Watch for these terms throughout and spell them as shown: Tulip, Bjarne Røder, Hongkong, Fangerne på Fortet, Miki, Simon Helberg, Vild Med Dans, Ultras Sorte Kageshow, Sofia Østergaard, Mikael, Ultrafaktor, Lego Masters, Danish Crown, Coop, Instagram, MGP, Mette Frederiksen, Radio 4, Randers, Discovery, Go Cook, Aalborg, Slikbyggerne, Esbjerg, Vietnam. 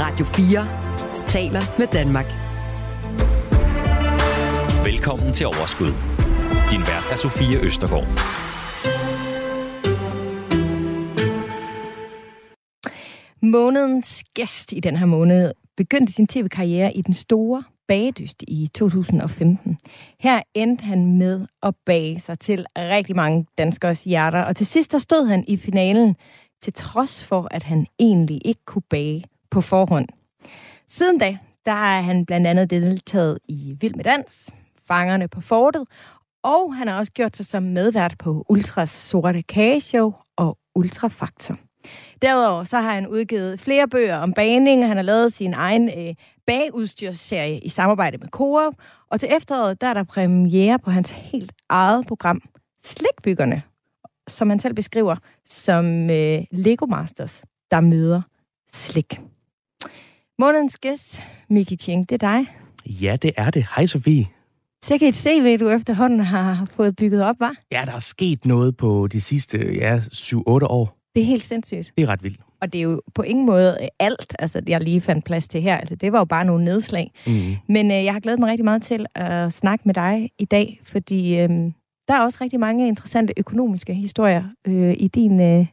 Radio 4 taler med Danmark. Velkommen til Overskud. Din vært er Sofia Østergaard. Månedens gæst i den her måned begyndte sin tv-karriere i Den Store Bagedyst i 2015. Her endte han med at bage sig til rigtig mange danskers hjerter, og til sidst der stod han i finalen, til trods for, at han egentlig ikke kunne bage på forhånd. Siden da, der har han blandt andet deltaget i Vild Med Dans, Fangerne på Fortet, og han har også gjort sig som medvært på Ultras Sorte Kageshow og Ultrafaktor. Derudover så har han udgivet flere bøger om bagning, og han har lavet sin egen bageudstyrsserie i samarbejde med Coop. Og til efteråret, der er der premiere på hans helt eget program, Slikbyggerne, som han selv beskriver som Lego Masters, der møder slik. Månedens gæst, Miki, det er dig. Ja, det er det. Hej, Sofie. Sikkert et CV, du efterhånden har fået bygget op, hva'? Ja, der er sket noget på de sidste 7-8 år. Det er helt sindssygt. Det er ret vildt. Og det er jo på ingen måde alt, altså, jeg lige fandt plads til her. Altså, det var jo bare nogle nedslag. Mm. Men jeg har glædet mig rigtig meget til at snakke med dig i dag, fordi der er også rigtig mange interessante økonomiske historier i din...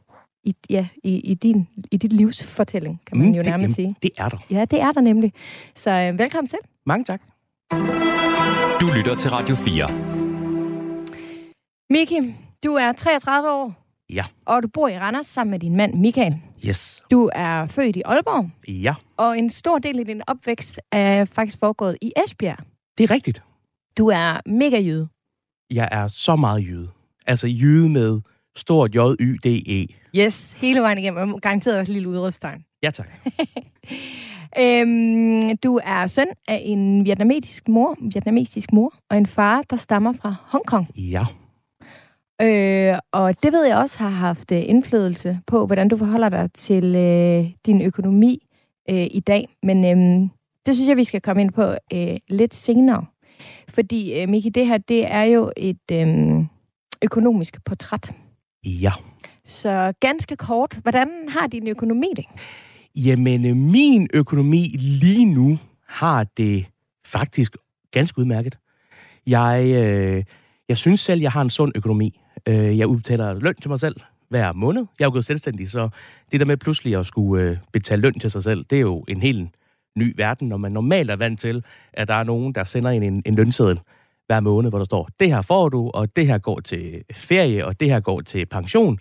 I dit livsfortælling, kan man jo nærmest sige. Det er der. Ja, det er der nemlig. Så velkommen til. Mange tak. Du lytter til Radio 4. Miki, du er 33 år. Ja. Og du bor i Randers sammen med din mand, Mikael. Yes. Du er født i Aalborg. Ja. Og en stor del af din opvækst er faktisk foregået i Esbjerg. Det er rigtigt. Du er mega jyde. Jeg er så meget jyde. Altså jyde med... stort J-Y-D-E. Yes, hele vejen igennem. Garanteret også et lille udrøbstegn. Ja, tak. Du er søn af en vietnamesisk mor og en far, der stammer fra Hongkong. Ja. Og det ved jeg også har haft indflydelse på, hvordan du forholder dig til din økonomi i dag. Men det synes jeg, vi skal komme ind på lidt senere. Fordi, Miki, det her, det er jo et økonomisk portræt. Ja. Så ganske kort, hvordan har din økonomi det? Jamen, min økonomi lige nu har det faktisk ganske udmærket. Jeg synes selv, jeg har en sund økonomi. Jeg udbetaler løn til mig selv hver måned. Jeg er jo gået selvstændig, så det der med pludselig at skulle betale løn til sig selv, det er jo en helt ny verden, når man normalt er vant til, at der er nogen, der sender en lønseddel hver måned, hvor der står, det her får du, og det her går til ferie, og det her går til pension.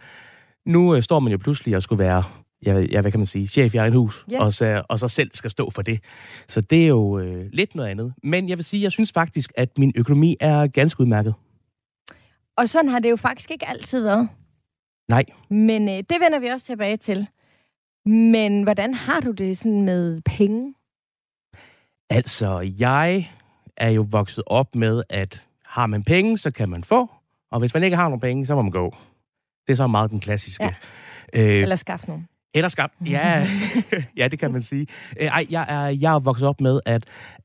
Nu står man jo pludselig og skulle være, hvad kan man sige, chef i egen hus, yeah. og så selv skal stå for det. Så det er jo lidt noget andet. Men jeg vil sige, jeg synes faktisk, at min økonomi er ganske udmærket. Og sådan har det jo faktisk ikke altid været. Nej. Men det vender vi også tilbage til. Men hvordan har du det sådan med penge? Altså, jeg... er jo vokset op med, at har man penge, så kan man få, og hvis man ikke har nogen penge, så må man gå. Det er så meget den klassiske. Ja. Eller skaffe nogen. Ja. Ja, det kan man sige. Jeg er vokset op med,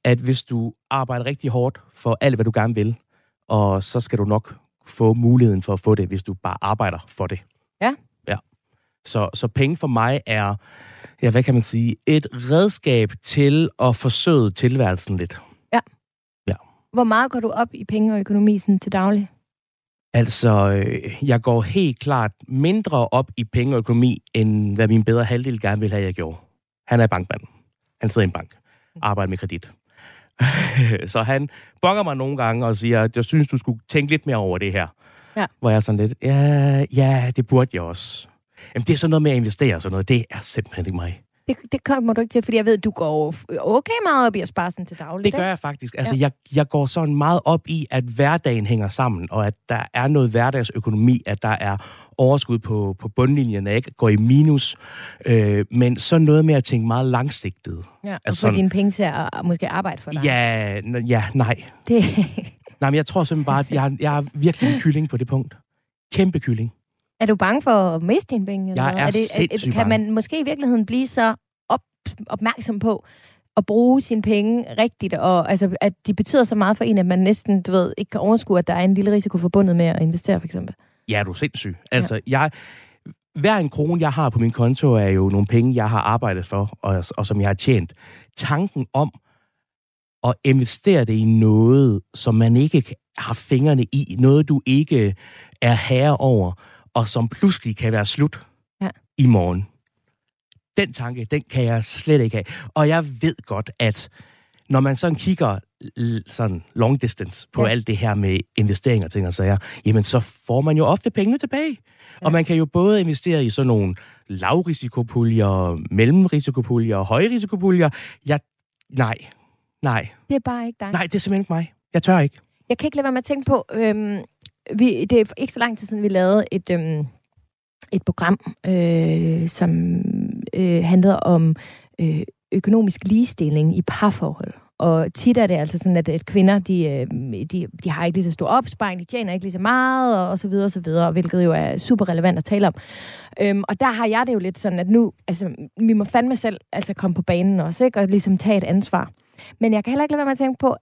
at hvis du arbejder rigtig hårdt for alt, hvad du gerne vil, og så skal du nok få muligheden for at få det, hvis du bare arbejder for det. Ja. Ja. Så penge for mig er, hvad kan man sige, et redskab til at forsøde tilværelsen lidt. Hvor meget går du op i penge og økonomi sådan til daglig? Altså, jeg går helt klart mindre op i penge og økonomi, end hvad min bedre halvdel gerne ville have, jeg gjorde. Han er bankmand. Han sidder i en bank. Arbejder med kredit. Så han bonger mig nogle gange og siger, jeg synes, du skulle tænke lidt mere over det her. Ja. Hvor jeg er sådan lidt, ja, det burde jeg også. Jamen, det er sådan noget med at investere og sådan noget. Det er simpelthen ikke mig. Det kommer du ikke til, fordi jeg ved, at du går okay meget op i at spare sådan til daglig. Det gør jeg faktisk. Altså, ja. Jeg går sådan meget op i, at hverdagen hænger sammen, og at der er noget hverdagsøkonomi, at der er overskud på bundlinjen, at jeg ikke går i minus. Men så noget med at tænke meget langsigtet. Ja, og altså, få dine penge til at måske arbejde for dig. Ja, nej. Det... nej, men jeg tror simpelthen bare, at jeg er virkelig en kylling på det punkt. Kæmpe kylling. Er du bange for at miste dine penge? Eller? Jeg er sindssygt bange. Kan man måske i virkeligheden blive så opmærksom på at bruge sine penge rigtigt, og altså, at de betyder så meget for en, at man næsten ikke kan overskue, at der er en lille risiko forbundet med at investere, for eksempel? Ja, du er sindssyg. Altså, ja. hver en krone, jeg har på min konto, er jo nogle penge, jeg har arbejdet for, og som jeg har tjent. Tanken om at investere det i noget, som man ikke har fingrene i, noget, du ikke er herre over, og som pludselig kan være slut i morgen. Den tanke, den kan jeg slet ikke have. Og jeg ved godt, at når man sådan kigger sådan long distance på alt det her med investeringer og ting og sager, jamen så får man jo ofte pengene tilbage. Ja. Og man kan jo både investere i sådan nogle lavrisikopuljer, mellemrisikopuljer og højrisikopuljer. Nej. Det er bare ikke dig. Nej, det er simpelthen ikke mig. Jeg tør ikke. Jeg kan ikke lade være med at tænke på, det er ikke så lang tid siden, vi lavede et program, som handlede om økonomisk ligestilling i parforhold. Og tit er det altså sådan, at kvinder, de har ikke lige så stor opsparing, de tjener ikke lige så meget, og så videre, og så videre, hvilket jo er super relevant at tale om. Og der har jeg det jo lidt sådan, at nu, altså, vi må fandme selv altså, komme på banen også, ikke? Og ligesom tage et ansvar. Men jeg kan heller ikke lade være med at tænke på,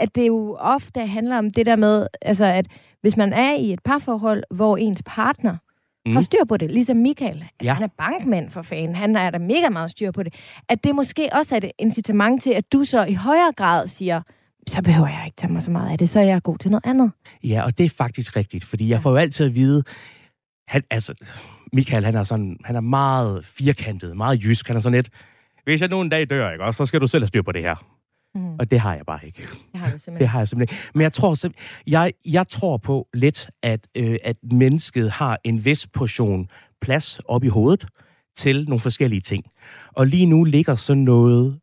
at det jo ofte handler om det der med, altså, at hvis man er i et parforhold, hvor ens partner har styr på det, ligesom Mikael. Altså, han er bankmand for fanden. Han er da mega meget styr på det. At det måske også er et incitament til, at du så i højere grad siger, så behøver jeg ikke tage mig så meget af det, så er jeg god til noget andet. Ja, og det er faktisk rigtigt, fordi jeg får jo altid at vide, Mikael, han er meget firkantet, meget jysk. Han er sådan lidt, hvis jeg nu en dag dør, ikke, og så skal du selv have styr på det her. Og det har jeg bare ikke. Det har jeg simpelthen ikke. Men jeg tror på lidt, at mennesket har en vis portion plads op i hovedet til nogle forskellige ting. Og lige nu ligger sådan noget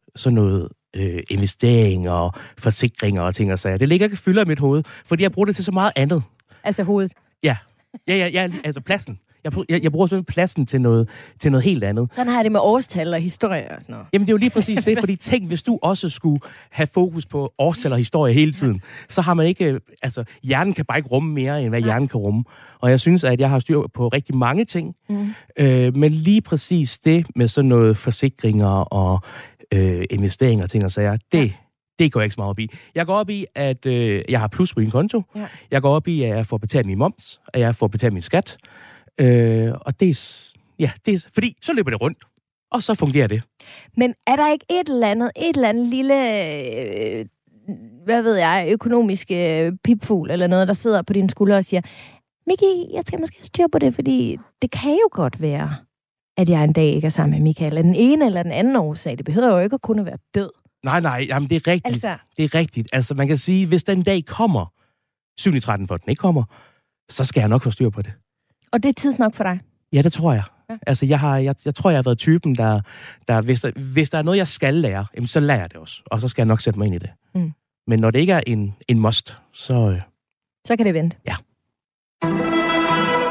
investeringer, forsikringer og ting og sager. Det ligger ikke fylder i mit hoved, fordi jeg bruger det til så meget andet. Altså hovedet? Ja, altså pladsen. Jeg bruger sådan pladsen til noget helt andet. Sådan har jeg det med årstal og historie og sådan noget. Jamen det er jo lige præcis det, fordi tænk, hvis du også skulle have fokus på årstal og historie hele tiden, så har man ikke, altså hjernen kan bare ikke rumme mere, end hvad hjernen kan rumme. Og jeg synes, at jeg har styr på rigtig mange ting, men lige præcis det med sådan noget forsikringer og investeringer og ting og sager, det går jeg ikke så meget op i. Jeg går op i, at jeg har plus på min konto. Ja. Jeg går op i, at jeg får betalt min moms, at jeg får betalt min skat. Og det er, fordi så løber det rundt, og så fungerer det. Men er der ikke et eller andet lille, økonomisk pipfugl eller noget, der sidder på dine skuldre og siger, Miki, jeg skal måske styre på det, fordi det kan jo godt være, at jeg en dag ikke er sammen med Mikael, eller den ene eller den anden årsag. Det behøver jo ikke at kunne være død. Nej, jamen det er rigtigt. Altså, det er rigtigt. Altså man kan sige, hvis den dag kommer, 7.13 for den ikke kommer, så skal jeg nok få styr på det. Og det er tids nok for dig? Ja, det tror jeg. Ja. Altså, jeg tror, jeg har været typen, der hvis der er noget, jeg skal lære, jamen, så lærer jeg det også. Og så skal jeg nok sætte mig ind i det. Mm. Men når det ikke er en must, så... Så kan det vente. Ja.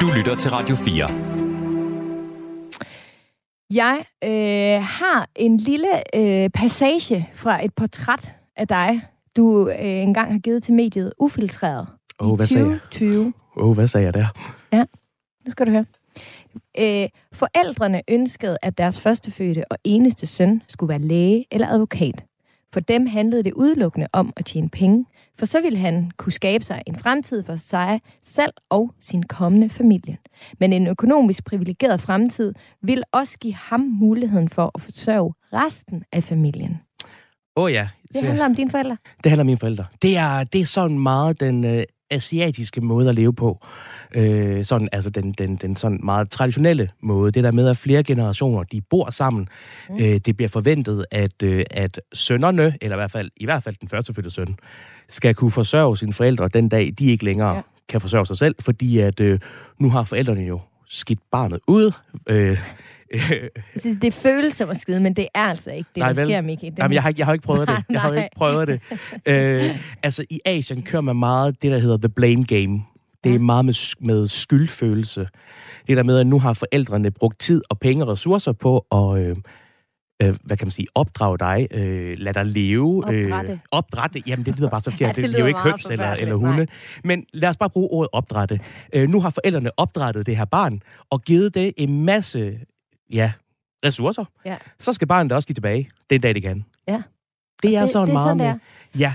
Du lytter til Radio 4. Jeg har en lille passage fra et portræt af dig, du engang har givet til mediet Ufiltreret i 2020. Hvad sagde jeg der? Ja, nu skal du høre. Forældrene ønskede, at deres førstefødte og eneste søn skulle være læge eller advokat. For dem handlede det udelukkende om at tjene penge, for så ville han kunne skabe sig en fremtid for sig selv og sin kommende familie. Men en økonomisk privilegeret fremtid ville også give ham muligheden for at forsørge resten af familien. Ja. Det handler om dine forældre? Det handler om mine forældre. Det er sådan meget den... asiatiske måde at leve på. Sådan, altså den sådan meget traditionelle måde. Det der med, at flere generationer, de bor sammen. Det bliver forventet, at sønnerne, eller i hvert fald den førstefødte søn, skal kunne forsørge sine forældre den dag, de ikke længere kan forsørge sig selv, fordi at nu har forældrene jo skidt barnet ud. Det føles som at skide, men det er altså ikke det, der sker, Miki. Jamen, jeg har ikke prøvet det. Altså, i Asien kører man meget det, der hedder the blame game. Det er meget med skyldfølelse. Det der med, at nu har forældrene brugt tid og penge og ressourcer på at, opdrage dig, lade dig leve. Opdrætte. Jamen, det lyder bare så forkert. Det er jo ikke høns eller hunde. Men lad os bare bruge ordet opdrætte. Nu har forældrene opdrættet det her barn og givet det en masse... ressourcer. Ja. Så skal barnet også give tilbage den dag, det kan. Ja. Det er sådan meget... Sådan med, ja,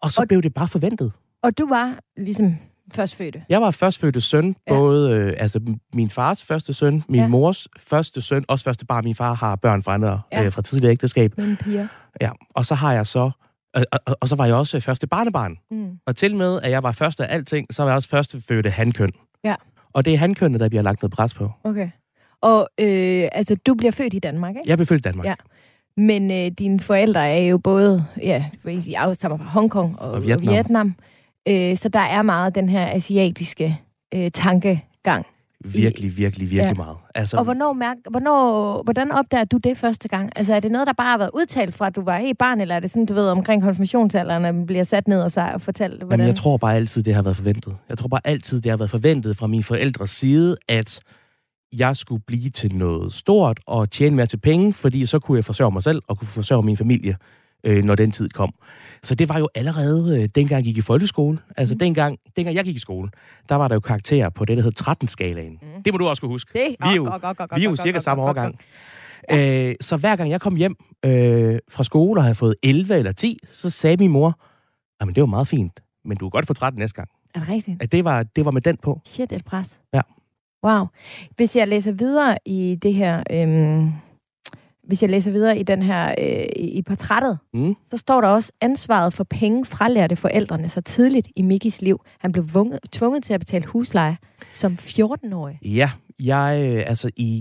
og så blev det bare forventet. Og du var ligesom Førstfødte. Jeg var førstfødte søn, både altså min fars første søn, min mors første søn, også første barn. Min far har børn fra andre fra tidligere ægteskab. Mine piger. Ja, og så har jeg så og så var jeg også første barnebarn. Mm. Og til med at jeg var første af alting, så var jeg også førstefødte hankøn. Ja. Og det er hankønnet, der bliver lagt noget pres på. Okay. Og altså du bliver født i Danmark, ikke? Jeg blev født i Danmark. Ja. Men dine forældre er jo både de afstammer fra Hongkong og Vietnam. Så der er meget den her asiatiske tankegang. Virkelig meget. Altså, og hvordan opdager du det første gang? Altså, er det noget, der bare har været udtalt fra, at du var barn, eller er det sådan, du ved, omkring konfirmationsalderen, at man bliver sat ned og sig og fortalt, hvordan? Jamen, jeg tror bare altid, det har været forventet. Jeg tror bare altid, det har været forventet fra mine forældres side, at jeg skulle blive til noget stort og tjene mere til penge, fordi så kunne jeg forsørge mig selv og kunne forsørge min familie, når den tid kom. Så det var jo allerede, dengang jeg gik i folkeskole. Altså dengang jeg gik i skole, der var der jo karakterer på det, der hed 13-skalaen. Mm. Det må du også kunne huske. Vi er jo cirka samme årgang. Så hver gang jeg kom hjem fra skole og havde fået 11 eller 10, så sagde min mor, jamen det var meget fint, men du kan godt få 13 næste gang. Er det rigtigt? At det var med den på. Shit, et pres. Ja. Wow. Hvis jeg læser videre i den her i portrættet, så står der også ansvaret for penge fralærte forældrene så tidligt i Mikis liv. Han blev tvunget til at betale husleje som 14-årig. Ja,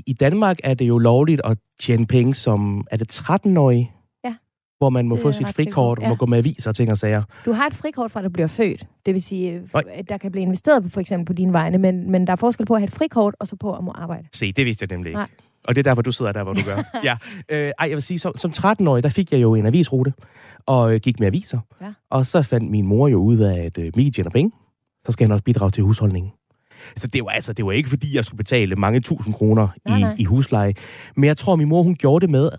i Danmark er det jo lovligt at tjene penge som, er det 13-årig? Ja. Hvor man må få sit frikort og må gå med aviser og ting og sager. Du har et frikort fra, at du bliver født. Det vil sige, at der kan blive investeret for eksempel på dine vegne, men der er forskel på at have et frikort og så på at må arbejde. Se, det vidste jeg nemlig ikke. Nej. Og det er derfor, du sidder der, hvor du gør. Ja. Jeg vil sige, som 13-årig, der fik jeg jo en avisrute, og gik med aviser. Ja. Og så fandt min mor jo ud af, at Miki tjener penge, så skal han også bidrage til husholdningen. Så det var ikke, fordi jeg skulle betale mange 1000 kroner i husleje. Men jeg tror, min mor, hun gjorde det med,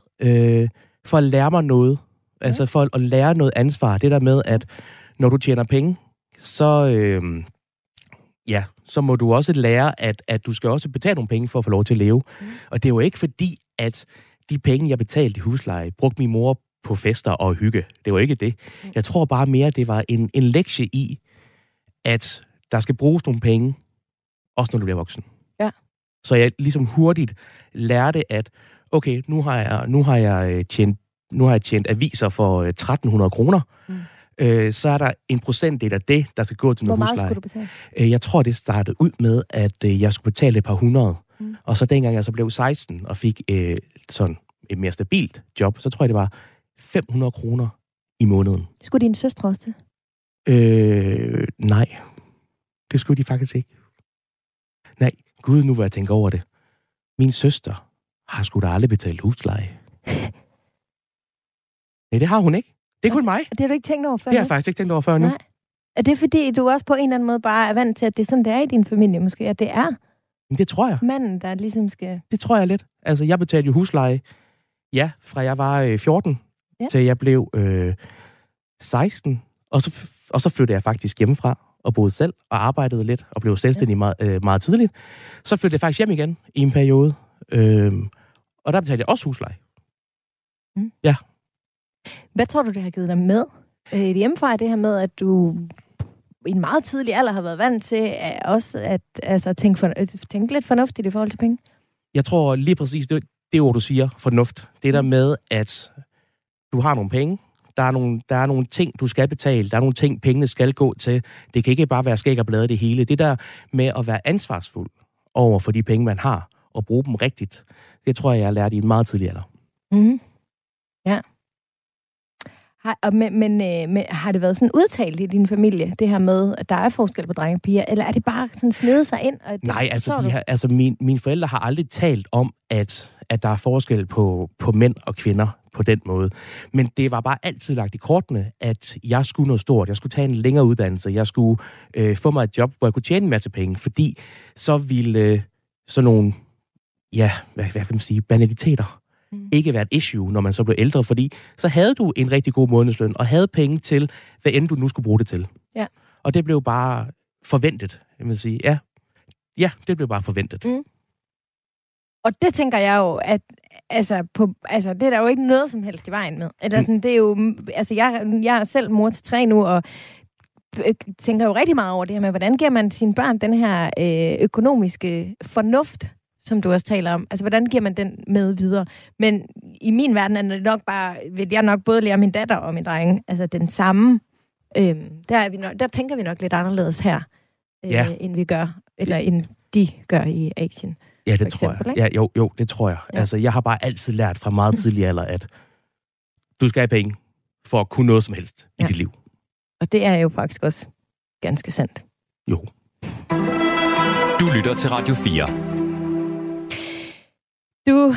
for at lære mig noget. Altså for at lære noget ansvar. Det der med, at når du tjener penge, så... så må du også lære, at du skal også betale nogle penge for at få lov til at leve. Mm. Og det er jo ikke fordi, at de penge, jeg betalte i husleje, brugte min mor på fester og hygge. Det var ikke det. Mm. Jeg tror bare mere, det var en lektie i, at der skal bruges nogle penge, også når du bliver voksen. Ja. Så jeg ligesom hurtigt lærte, at okay, nu har jeg tjent aviser for 1300 kroner. Mm. Så er der en procentdel af det, der skal gå til noget husleje. Hvor meget skulle du betale? Jeg tror, det startede ud med, at jeg skulle betale et par hundrede. Mm. Og så dengang jeg så blev 16 og fik sådan et mere stabilt job, så tror jeg, det var 500 kroner i måneden. Skulle dine søstre også det? Nej. Det skulle de faktisk ikke. Nej, gud, nu vil jeg tænke over det. Min søster har sgu da aldrig betalt husleje. Nej, det har hun ikke. Det er kun mig. Det har du ikke tænkt over før? Det har jeg faktisk ikke tænkt over før nu. Nej. Er det fordi, du også på en eller anden måde bare er vant til, at det er sådan, det er i din familie måske? At det er? Det tror jeg. Manden, der ligesom skal... Det tror jeg lidt. Altså, jeg betalte jo husleje, fra jeg var 14, til jeg blev 16. Og så flyttede jeg faktisk hjemmefra og boede selv og arbejdede lidt og blev selvstændig meget tidligt. Så flyttede jeg faktisk hjem igen i en periode. Og der betalte jeg også husleje. Mm. Ja. Hvad tror du, det har givet dig med? Hjemmefra er det her med, at du i en meget tidlig alder har været vant til også at tænke lidt fornuftigt i forhold til penge. Jeg tror lige præcis, det ord, du siger, fornuft. Det der med, at du har nogle penge, der er nogle ting, du skal betale, der er nogle ting, pengene skal gå til. Det kan ikke bare være skæg og blade det hele. Det der med at være ansvarsfuld over for de penge, man har, og bruge dem rigtigt, det tror jeg har lært i en meget tidlig alder. Mm-hmm. Ja. Men har det været sådan udtalt i din familie, det her med, at der er forskel på drenge og piger? Eller er det bare sådan snedet sig ind? Og nej, mine forældre har aldrig talt om, at der er forskel på mænd og kvinder på den måde. Men det var bare altid lagt i kortene, at jeg skulle noget stort. Jeg skulle tage en længere uddannelse. Jeg skulle få mig et job, hvor jeg kunne tjene en masse penge. Fordi så ville sådan nogle, hvad kan man sige, banaliteter ikke være et issue, når man så blev ældre, fordi så havde du en rigtig god månedsløn, og havde penge til, hvad end du nu skulle bruge det til. Ja. Og det blev bare forventet, jeg vil sige. Ja, det blev bare forventet. Mm. Og det tænker jeg jo, at det er der jo ikke noget som helst i vejen med. Eller sådan, det er jo, jeg er selv mor til 3 nu, og tænker jo rigtig meget over det her med, hvordan giver man sine børn den her økonomiske fornuft, som du også taler om. Altså, hvordan giver man den med videre? Men i min verden er det nok bare, vil jeg nok både lære min datter og min drenge, altså den samme. Der tænker vi nok lidt anderledes her, end vi gør, eller end de gør i Asien. Ja, det tror jeg. Ja, jo, det tror jeg. Ja. Altså, jeg har bare altid lært fra meget tidlig alder, at du skal have penge for at kunne noget som helst i dit liv. Og det er jo faktisk også ganske sandt. Jo. Du lytter til Radio 4. Du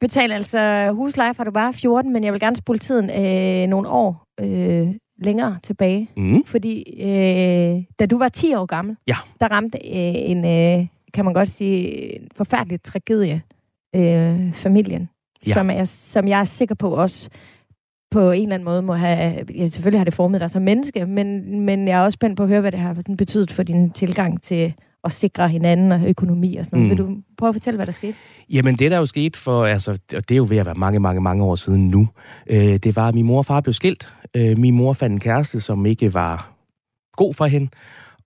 betaler altså husleje fra du bare 14, men jeg vil gerne spole tiden nogle år længere tilbage. Mm. Fordi da du var 10 år gammel, der ramte en, kan man godt sige, en forfærdelig tragedie familien, som jeg er sikker på også på en eller anden måde må have... Ja, selvfølgelig har det formet dig som menneske, men jeg er også spændt på at høre, hvad det har sådan betydet for din tilgang til at sikre hinanden og økonomi og sådan noget. Vil du prøve at fortælle, hvad der skete? Jamen, det der jo skete for... Altså, og det er jo ved at være mange, mange, mange år siden nu. Det var, at min mor og far blev skilt. Min mor fandt en kæreste, som ikke var god for hende.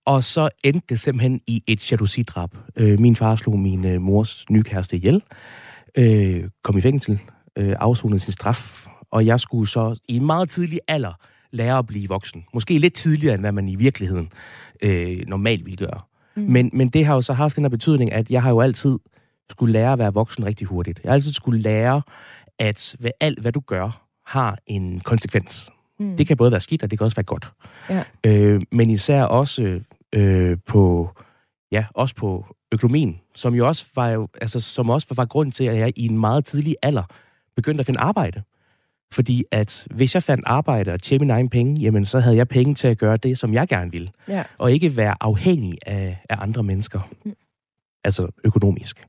Og så endte det simpelthen i et jalousidrab. Min far slog min mors nye kæreste ihjel. Kom i fængsel. Afsonede sin straf. Og jeg skulle så i en meget tidlig alder lære at blive voksen. Måske lidt tidligere, end hvad man i virkeligheden normalt ville gøre. Mm. Men det har jo så haft den her betydning, at jeg har jo altid skulle lære at være voksen rigtig hurtigt. Jeg har altid skulle lære, at ved alt, hvad du gør, har en konsekvens. Mm. Det kan både være skidt, og det kan også være godt. Ja. Men især også på økonomien, som jo også var, grund til, at jeg i en meget tidlig alder begyndte at finde arbejde. Fordi at hvis jeg fandt arbejde og tjente mine egne penge, jamen så havde jeg penge til at gøre det, som jeg gerne ville. Ja. Og ikke være afhængig af andre mennesker. Mm. Altså økonomisk.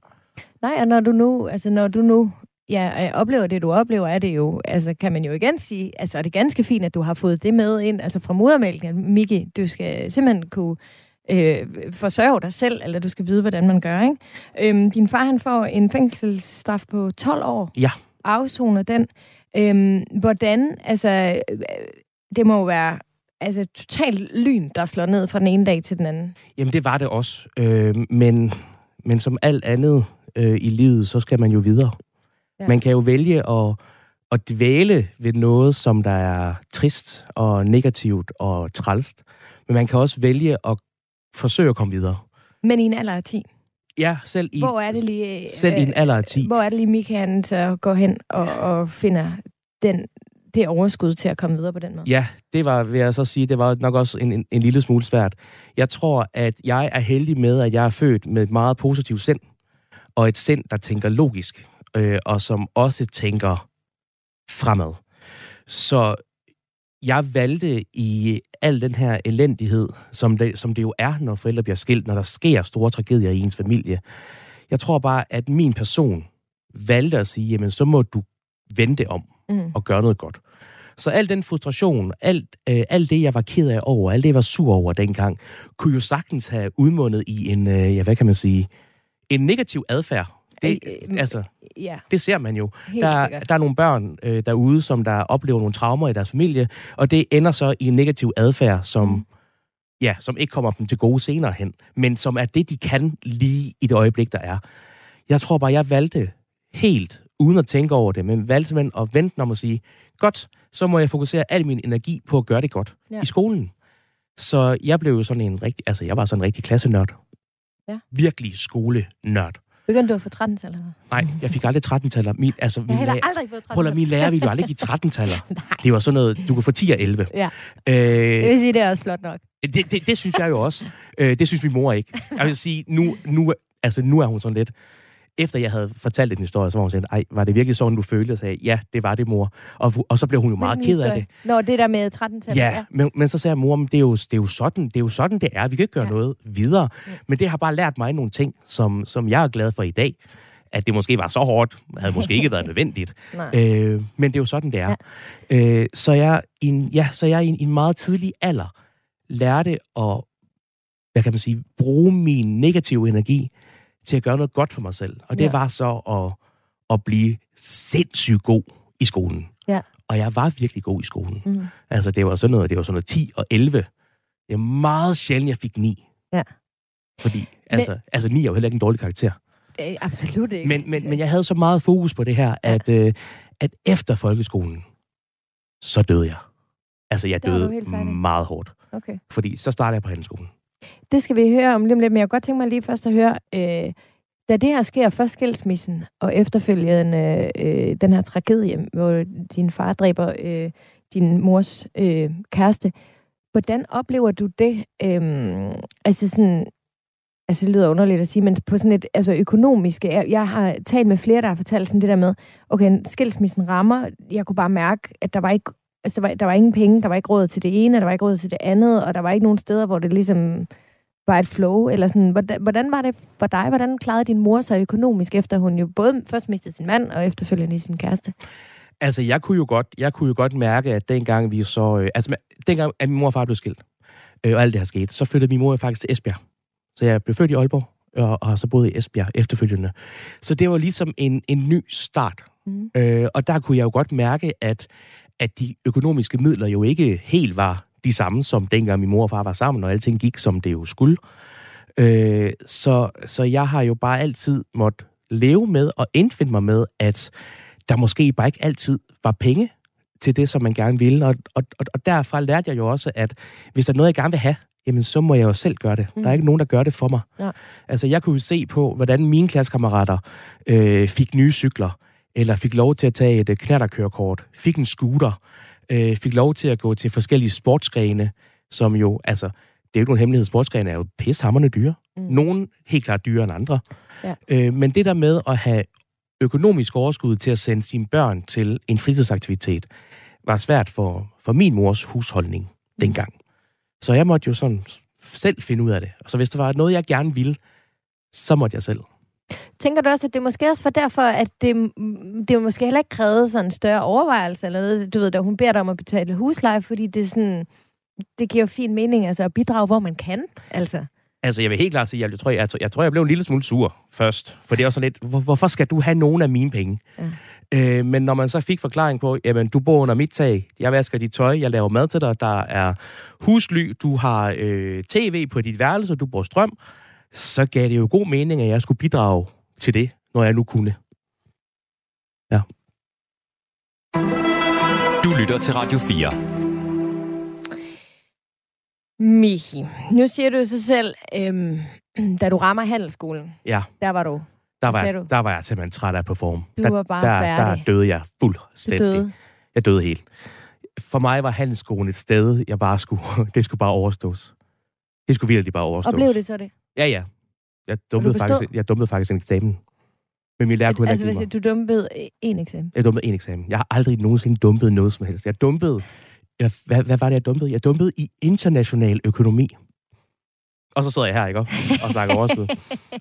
Nej, og når du nu oplever det, du oplever, er det jo, altså kan man jo igen sige, altså er det ganske fint, at du har fået det med ind, altså fra modermælken, Miki, du skal simpelthen kunne forsørge dig selv, eller du skal vide, hvordan man gør, ikke? Din far, han får en fængselsstraf på 12 år. Ja. Afsoner den. Hvordan, altså, det må jo være altså, totalt lyn, der slår ned fra den ene dag til den anden. Jamen, det var det også. Men som alt andet i livet, så skal man jo videre. Ja. Man kan jo vælge at dvæle ved noget, som der er trist og negativt og trælst. Men man kan også vælge at forsøge at komme videre. Men i en alder af 10? Ja, selv i en alder af 10. Hvor er det lige, Mikael så går hen og finder det overskud til at komme videre på den måde? Ja, det var, vil jeg så sige, det var nok også en lille smule svært. Jeg tror, at jeg er heldig med, at jeg er født med et meget positivt sind, og et sind, der tænker logisk, og som også tænker fremad. Så jeg valgte i al den her elendighed, som det jo er, når forældre bliver skilt, når der sker store tragedier i ens familie. Jeg tror bare, at min person valgte at sige, jamen så må du vente om og gøre noget godt. Så al den frustration, alt det, jeg var ked af over, alt det, jeg var sur over dengang, kunne jo sagtens have udmundet i en, hvad kan man sige, en negativ adfærd. Det ser man jo. Der er nogle børn derude, som der oplever nogle traumer i deres familie, og det ender så i en negativ adfærd, som ikke kommer dem til gode senere hen, men som er det, de kan lige i det øjeblik, der er. Jeg tror bare, jeg valgte helt, uden at tænke over det, men valgte simpelthen at vente om at sige, godt, så må jeg fokusere al min energi på at gøre det godt i skolen. Så jeg blev jo sådan en rigtig, altså jeg var sådan en rigtig klassenørd. Ja. Virkelig skolenørd. Begyndte du at få 13-taller? Nej, jeg fik aldrig 13-taller. Aldrig fået 13-taller. Prøv at min lærer ville jo aldrig give 13-taller. Det var sådan noget, du kunne få 10 og 11. Ja. Det vil sige, det er også flot nok. Det synes jeg jo også. Det synes min mor ikke. Jeg vil sige, nu er hun sådan lidt... Efter jeg havde fortalt den historie, så var hun sådan, ej, var det virkelig sådan, du følte? Og sagde, ja, det var det, mor. Og så blev hun jo meget ked af det. Nå, det der med 13-tallet. Ja, men så sagde mor, det er jo sådan, det er. Vi kan ikke gøre noget videre. Ja. Men det har bare lært mig nogle ting, som jeg er glad for i dag. At det måske var så hårdt, havde måske ikke været nødvendigt. Men det er jo sådan, det er. Ja. Så jeg i en meget tidlig alder lærte at, hvad kan man sige, bruge min negative energi til at gøre noget godt for mig selv. Og det var så at blive sindssygt god i skolen. Ja. Og jeg var virkelig god i skolen. Mm. Altså, det var sådan noget 10 og 11. Det er meget sjældent, jeg fik 9. Ja. Fordi, altså 9 er jo heller ikke en dårlig karakter. Absolut ikke. Men jeg havde så meget fokus på det her, at, at efter folkeskolen, så døde jeg. Altså, jeg døde meget hårdt. Okay. Fordi så startede jeg på handelsskolen. Det skal vi høre om lidt, men jeg kunne godt tænke mig lige først at høre, da det her sker, først skilsmissen, og efterfølgende den her tragedie, hvor din far dræber din mors kæreste. Hvordan oplever du det? Altså det lyder underligt at sige, men på sådan et økonomisk... Jeg har talt med flere, der har fortalt sådan det der med, okay, skilsmissen rammer, jeg kunne bare mærke, at der var ikke... Altså, der var ingen penge, der var ikke råd til det ene, der var ikke råd til det andet, og der var ikke nogen steder, hvor det ligesom var et flow, eller sådan. Hvordan var det for dig? Hvordan klarede din mor sig økonomisk, efter hun jo både først mistede sin mand, og efterfølgende sin kæreste? Altså, jeg kunne jo godt mærke, at dengang vi så... dengang, at min mor og far blev skilt, og alt det her skete, så flyttede min mor faktisk til Esbjerg. Så jeg blev født i Aalborg, og har så boet i Esbjerg efterfølgende. Så det var ligesom en ny start. Mm. Og der kunne jeg jo godt mærke, at de økonomiske midler jo ikke helt var de samme, som dengang min mor og far var sammen, og alting gik, som det jo skulle. Så jeg har jo bare altid måttet leve med og indfinde mig med, at der måske bare ikke altid var penge til det, som man gerne ville. Og derfra lærte jeg jo også, at hvis der er noget, jeg gerne vil have, jamen så må jeg jo selv gøre det. Mm. Der er ikke nogen, der gør det for mig. Ja. Altså jeg kunne jo se på, hvordan mine klassekammerater fik nye cykler, eller fik lov til at tage et knatterkørekort, fik en scooter, fik lov til at gå til forskellige sportsgrene, som jo, altså, det er jo ikke nogen hemmelighed, sportsgrene er jo pishamrende dyre. Mm. Nogle helt klart dyre end andre. Ja. Men det der med at have økonomisk overskud til at sende sine børn til en fritidsaktivitet, var svært for min mors husholdning dengang. Så jeg måtte jo sådan selv finde ud af det. Så hvis der var noget, jeg gerne ville, så måtte jeg selv. Tænker du også, at det måske også var derfor, at det måske heller ikke krævede sådan en større overvejelse eller noget? Du ved, da hun beder dig om at betale husleje, fordi det sådan, det giver fin mening altså, at bidrage, hvor man kan. Altså, jeg vil helt klart sige, at jeg tror, jeg blev en lille smule sur først. For det er sådan lidt, hvorfor skal du have nogen af mine penge? Ja. Men når man så fik forklaring på, jamen, du bor under mit tag, jeg vasker dit tøj, jeg laver mad til dig, der er husly, du har tv på dit værelse, du bruger strøm, så gav det jo god mening, at jeg skulle bidrage til det, når jeg nu kunne. Ja. Du lytter til Radio 4. Miki, nu siger du så selv, da du rammer handelsskolen, ja. Der var du. Der var jeg simpelthen træt af perform. Der døde jeg fuldstændig. Jeg døde helt. For mig var handelsskolen et sted, jeg bare skulle, det skulle bare overstås. Det skulle virkelig bare overstås. Og blev det så det? Ja. Jeg dumpede faktisk en eksamen. Men min lærer kunne ikke lide mig. Du dumpede en eksamen? Jeg dumpede en eksamen. Jeg har aldrig nogensinde dumpet noget som helst. Hvad var det, jeg dumpede? Jeg dumpede i international økonomi. Og så sidder jeg her, ikke? Og snakker overskud.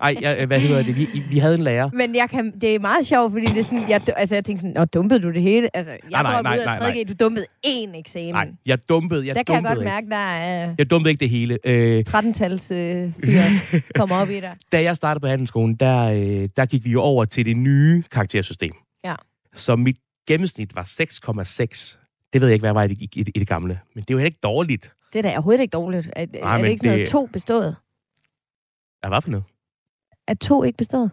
Ej, hvad hedder det? Vi havde en lærer. Men det er meget sjovt, fordi det er sådan... Jeg tænkte sådan, dumpede du det hele? Altså, jeg går ud af 3.G, du dumpede én eksamen. Nej, jeg dumpede ikke. Der kan jeg godt mærke, der jeg dumpede ikke det hele. 13-tals fyrer kommer op i dig. Da jeg startede på handelsskolen, der gik vi jo over til det nye karaktersystem. Ja. Så mit gennemsnit var 6,6. Det ved jeg ikke, hvad var i det gamle. Men det er jo ikke dårligt. Det er da overhovedet ikke dårligt. Er det ikke sådan noget 2 bestået? Ja, hvad for noget? Er 2 ikke bestået?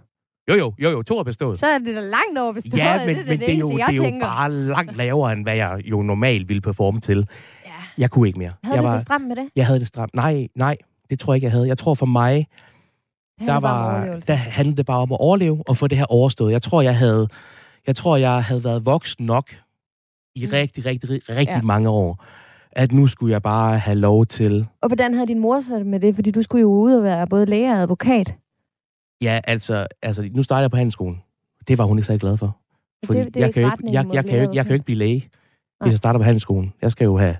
Jo, 2 er bestået. Så er det da langt over bestået. Ja, men det er jo, bare langt lavere, end hvad jeg jo normalt ville performe til. Ja. Jeg kunne ikke mere. Havde du det stramt med det? Jeg havde det stramt. Nej, det tror jeg ikke, jeg havde. Jeg tror for mig, der handlede det bare om at overleve og få det her overstået. Jeg tror, jeg havde været voksen nok i rigtig mange år, at nu skulle jeg bare have lov til... Og hvordan havde din mor så med det? Fordi du skulle jo ud og være både læge og advokat. Ja, altså nu starter jeg på handelsskolen. Det var hun ikke så glad for. Fordi det jeg kan jo ikke blive læge, hvis jeg starter på handelsskolen. Jeg skal jo have...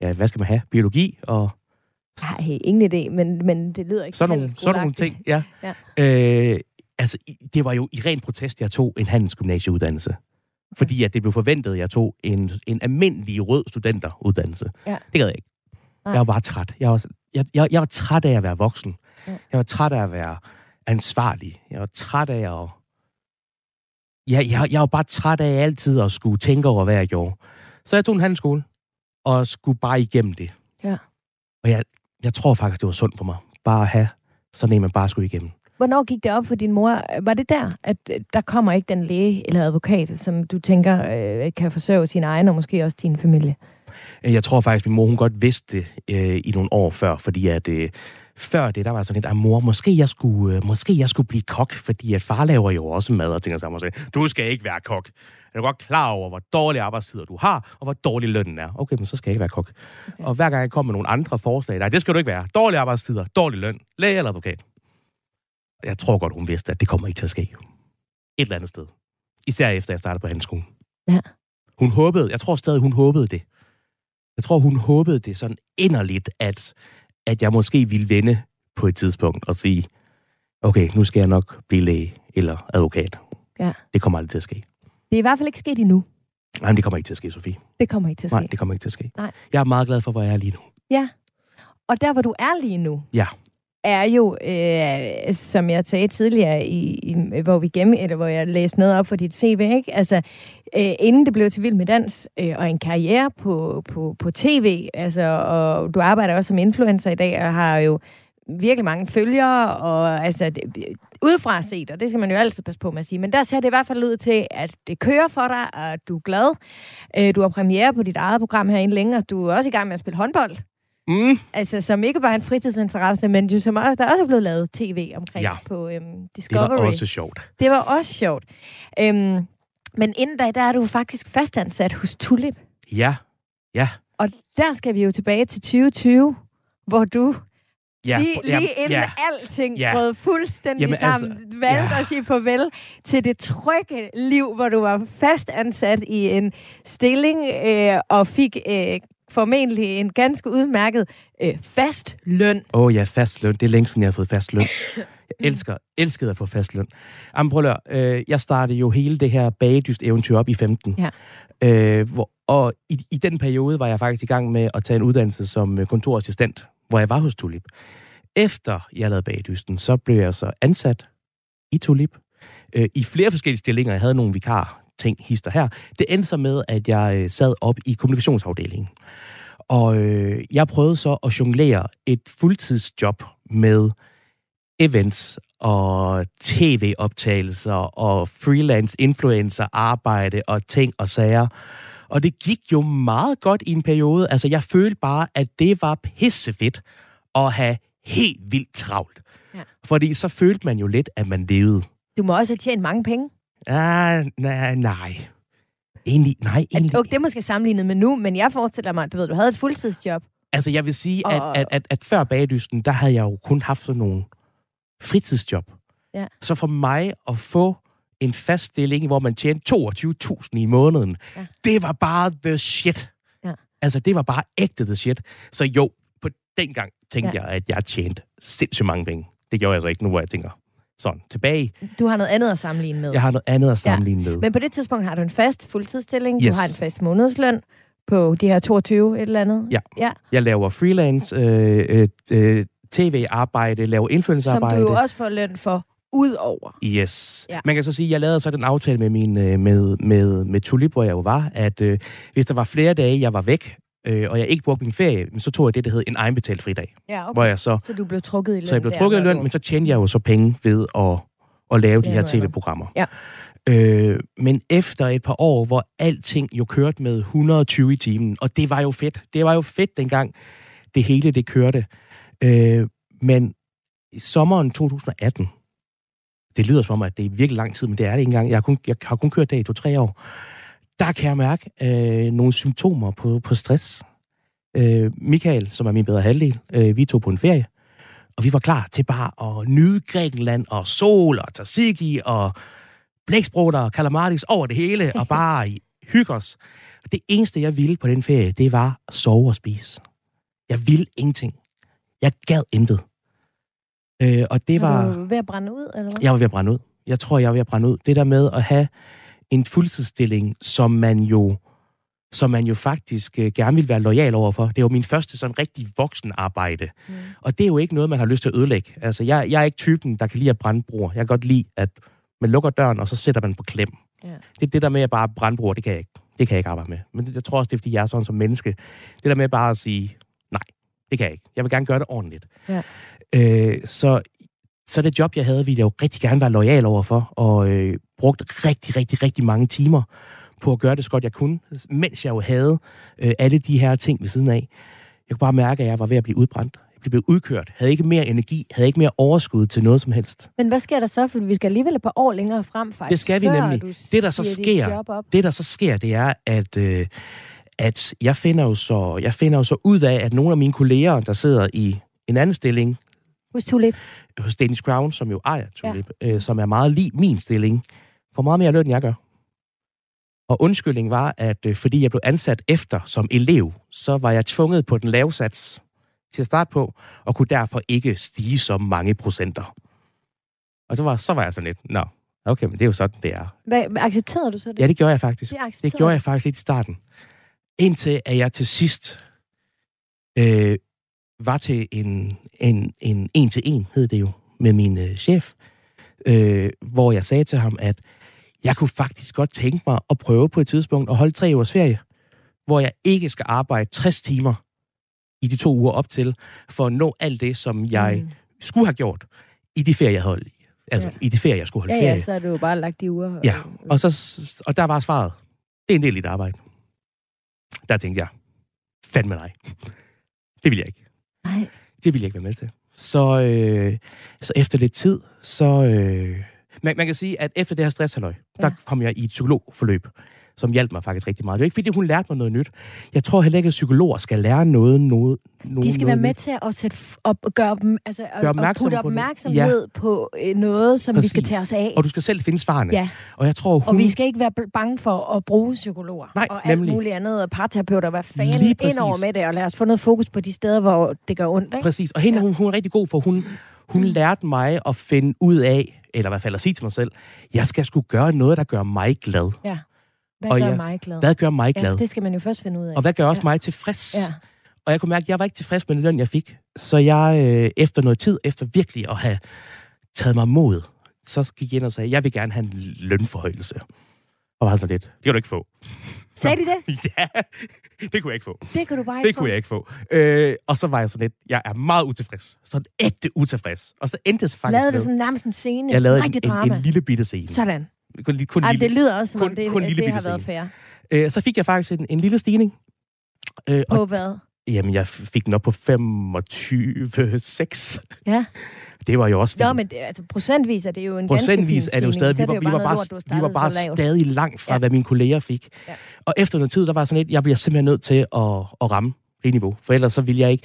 Ja, hvad skal man have? Biologi og... Nej, ingen idé, men det lyder ikke sådan nogle ting, ja. Altså, det var jo i ren protest, jeg tog en handelsgymnasieuddannelse. Fordi at det blev forventet, at jeg tog en almindelig rød studenteruddannelse. Ja. Det gad jeg ikke. Nej. Jeg var bare træt. Jeg var træt af at være voksen. Ja. Jeg var træt af at være ansvarlig. Jeg var træt af at Jeg var bare træt af altid at skulle tænke over, hvad jeg gjorde. Så jeg tog en handelsskole, og skulle bare igennem det. Ja. Og jeg tror faktisk, det var sundt for mig. Bare at have sådan en, man bare skulle igennem. Hvornår gik det op for din mor? Var det der, at der kommer ikke den læge eller advokat, som du tænker kan forsørge sin egen og måske også din familie? Jeg tror faktisk, min mor hun godt vidste det i nogle år før, fordi at før det, der var sådan lidt, at mor, måske jeg skulle blive kok, fordi at far laver jo også mad og ting og sammen og sagde, du skal ikke være kok. Er du godt klar over, hvor dårlige arbejdstider du har, og hvor dårlig lønnen er? Okay, men så skal jeg ikke være kok. Okay. Og hver gang jeg kom med nogle andre forslag, nej, det skal du ikke være. Dårlige arbejdstider, dårlig løn, læge eller advokat. Jeg tror godt, hun vidste, at det kommer ikke til at ske. Et eller andet sted. Især efter, jeg startede på handelsskolen. Ja. Hun håbede, jeg tror stadig, hun håbede det. Jeg tror, hun håbede det sådan inderligt, at jeg måske ville vende på et tidspunkt og sige, okay, nu skal jeg nok blive læge eller advokat. Ja. Det kommer aldrig til at ske. Det er i hvert fald ikke sket endnu. Nej, det kommer ikke til at ske, Sofie. Det kommer ikke til at ske. Nej, det kommer ikke til at ske. Nej. Jeg er meget glad for, hvor jeg er lige nu. Ja, og der, hvor du er lige nu, ja, er jo, som jeg sagde tidligere, hvor jeg læste noget op for dit CV, ikke? Altså, inden det blev til Vild Med Dans, og en karriere på tv, altså, og du arbejder også som influencer i dag, og har jo virkelig mange følgere, og altså, udefra set, og det skal man jo altid passe på med at sige, men der ser det i hvert fald ud til, at det kører for dig, og du er glad. Du har premiere på dit eget program herinde længe, og du er også i gang med at spille håndbold. Mm. Altså, som ikke bare en fritidsinteresse, men jo, som også, der også er blevet lavet tv omkring på Discovery. Det var også sjovt. Men inden da, der er du faktisk fastansat hos Tulip. Ja, ja. Og der skal vi jo tilbage til 2020, hvor du lige inden alting brød fuldstændig sammen, altså, valgte at sige farvel til det trygge liv, hvor du var fastansat i en stilling og fik formentlig en ganske udmærket fast løn. Fast løn. Det er længe siden, jeg har fået fast løn. Jeg elskede at få fast løn. Jamen, prøv at høre, jeg startede jo hele det her bagedyst-eventyr op i 15. Ja. Og i den periode var jeg faktisk i gang med at tage en uddannelse som kontorassistent, hvor jeg var hos Tulip. Efter jeg lavede bagedysten, så blev jeg så ansat i Tulip. I flere forskellige stillinger. Jeg havde nogle vikarer. Ting, hister her. Det endte så med, at jeg sad op i kommunikationsafdelingen. Og jeg prøvede så at jonglere et fuldtidsjob med events og tv-optagelser og freelance influencer arbejde og ting og sager. Og det gik jo meget godt i en periode. Altså, jeg følte bare, at det var pissefedt at have helt vildt travlt. Ja. Fordi så følte man jo lidt, at man levede. Du må også have tjent mange penge. Nej. Egentlig. Okay, det er måske sammenlignet med nu, men jeg forestiller mig, du havde et fuldtidsjob. Altså, jeg vil sige, at før bagdysten, der havde jeg jo kun haft sådan nogle fritidsjob. Ja. Så for mig at få en fast stilling, hvor man tjente 22.000 i måneden, det var bare the shit. Ja. Altså, det var bare ægte the shit. Så jo, på den gang tænkte jeg, at jeg tjente sindssygt mange penge. Det gjorde jeg så ikke nu, hvor jeg tænker sådan tilbage. Du har noget andet at sammenligne med. Jeg har noget andet at sammenligne med. Men på det tidspunkt har du en fast fuldtidsstilling, du har en fast månedsløn på de her 22 et eller andet. Ja. Jeg laver freelance, tv-arbejde, laver influencer-arbejde. Som du jo også får løn for udover. Yes. Ja. Man kan så sige, jeg lavede så den aftale med med Tulip, hvor jeg jo var, at hvis der var flere dage, jeg var væk, og jeg ikke brugte min ferie, så tog jeg det, der hed en egenbetalt fridag. Ja, okay. Hvor jeg så du blev trukket i løn. Så jeg blev trukket i løn, men så tjente jeg jo så penge ved at lave de her tv-programmer. Ja. Men efter et par år, hvor alting jo kørte med 120 i timen, og det var jo fedt. Det var jo fedt dengang, det hele det kørte. Men i sommeren 2018, det lyder som om, at det er virkelig lang tid, men det er det ikke engang. Jeg har kun kørt det i 2-3 år. Der kan jeg mærke nogle symptomer på stress. Mikael, som er min bedre halvdel, vi tog på en ferie, og vi var klar til bare at nyde Grækenland og sol og tzatziki og blæksprutter og kalamaris over det hele og bare hygge os. Det eneste, jeg ville på den ferie, det var at sove og spise. Jeg ville ingenting. Jeg gad intet. Og det var... Var du ved at brænde ud, eller hvad? Jeg var ved at brænde ud. Jeg tror, jeg var ved at brænde ud. Det der med at have en fuldtidsstilling, som man jo faktisk gerne vil være lojal overfor. Det er jo min første sådan rigtig voksen arbejde. Mm. Og det er jo ikke noget, man har lyst til at ødelægge. Altså, jeg er ikke typen, der kan lide at brænde broer. Jeg kan godt lide, at man lukker døren, og så sætter man på klem. Yeah. Det er det der med at bare brandbruger, det kan jeg ikke. Det kan jeg ikke arbejde med. Men jeg tror også, det er, fordi jeg er sådan som menneske. Det der med bare at sige, nej, det kan jeg ikke. Jeg vil gerne gøre det ordentligt. Yeah. Så det job, jeg havde, ville jeg jo rigtig gerne være lojal overfor, og brugte rigtig mange timer på at gøre det så godt, jeg kunne, mens jeg jo havde alle de her ting ved siden af. Jeg kunne bare mærke, at jeg var ved at blive udbrændt. Jeg blev udkørt, havde ikke mere energi, havde ikke mere overskud til noget som helst. Men hvad sker der så? For vi skal alligevel et par år længere frem, faktisk. Det skal vi nemlig. Det, der så sker, det er, at jeg finder jo så ud af, at nogle af mine kolleger, der sidder i en anden stilling, hos Tulip. Hos Danish Crown, som jo ejer Tulip, ja. Som er meget lig min stilling, får meget mere løn, end jeg gør. Og undskyldningen var, at fordi jeg blev ansat efter som elev, så var jeg tvunget på den lave sats til at starte på, og kunne derfor ikke stige så mange procenter. Og så var jeg sådan lidt, nå, okay, men det er jo sådan, det er. Accepterede du så det? Ja, det gjorde jeg faktisk. Det gjorde jeg faktisk lidt i starten. Indtil at jeg til sidst var til en en-til-en, hed det jo, med min chef, hvor jeg sagde til ham, at jeg kunne faktisk godt tænke mig at prøve på et tidspunkt at holde 3 ugers ferie, hvor jeg ikke skal arbejde 60 timer i de 2 uger op til, for at nå alt det, som jeg skulle have gjort i de ferier, jeg holdt. Altså, i de ferier, jeg skulle holde ferie. Ja, så har du jo bare lagt de uger. Ja, og der var svaret. Det er en del i det arbejde. Der tænkte jeg, fandme nej. Det vil jeg ikke. Nej. Det vil jeg ikke være med til. Så efter lidt tid, så... Man kan sige, at efter det her stresshalløj, der kom jeg i et psykologforløb, som hjalp mig faktisk rigtig meget. Det er ikke, fordi hun lærte mig noget nyt. Jeg tror heller ikke, at psykologer skal lære noget. De skal være med til at sætte og gøre dem, altså putte opmærksomhed på noget, som vi skal tage os af. Og du skal selv finde svarene. Ja. Og jeg tror vi skal ikke være bange for at bruge psykologer. Nej, og alt muligt andet, parterapeuter, hvad fanden ind over med det, og lad os få noget fokus på de steder, hvor det gør ondt. Ikke? Præcis. Og hende, hun er rigtig god, for hun lærte mig at finde ud af, eller i hvert fald at sige til mig selv, jeg skal sgu gøre noget, der gør mig glad. Ja. Hvad gør mig glad? Ja, det skal man jo først finde ud af. Og hvad gør også mig tilfreds? Ja. Og jeg kunne mærke, at jeg var ikke tilfreds med den løn, jeg fik. Så jeg efter noget tid, efter virkelig at have taget mig mod, så gik jeg ind og sagde, jeg vil gerne have en lønforhøjelse. Og var sådan lidt, det kunne du ikke få. Sagde de det? Ja, det kunne jeg ikke få. Det kunne du bare ikke få? Det kunne jeg ikke få. Og så var jeg sådan lidt, jeg er meget utilfreds. Sådan ægte utilfreds. Og så endte det faktisk... Lavede du sådan nærmest en scene? Jeg lavede en lille bitte scene. Sådan. Det lyder også, som om det har været fair. Så fik jeg faktisk en lille stigning. På hvad? Jamen, jeg fik den op på 25,6. Ja. Det var jo også... Nå, men altså, procentvis er det jo en ganske fin stigning. Er det jo stadig... Vi var bare stadig langt fra, hvad mine kolleger fik. Ja. Og efter noget tid, der var sådan et, jeg bliver simpelthen nødt til at ramme det niveau. For ellers så vil jeg ikke...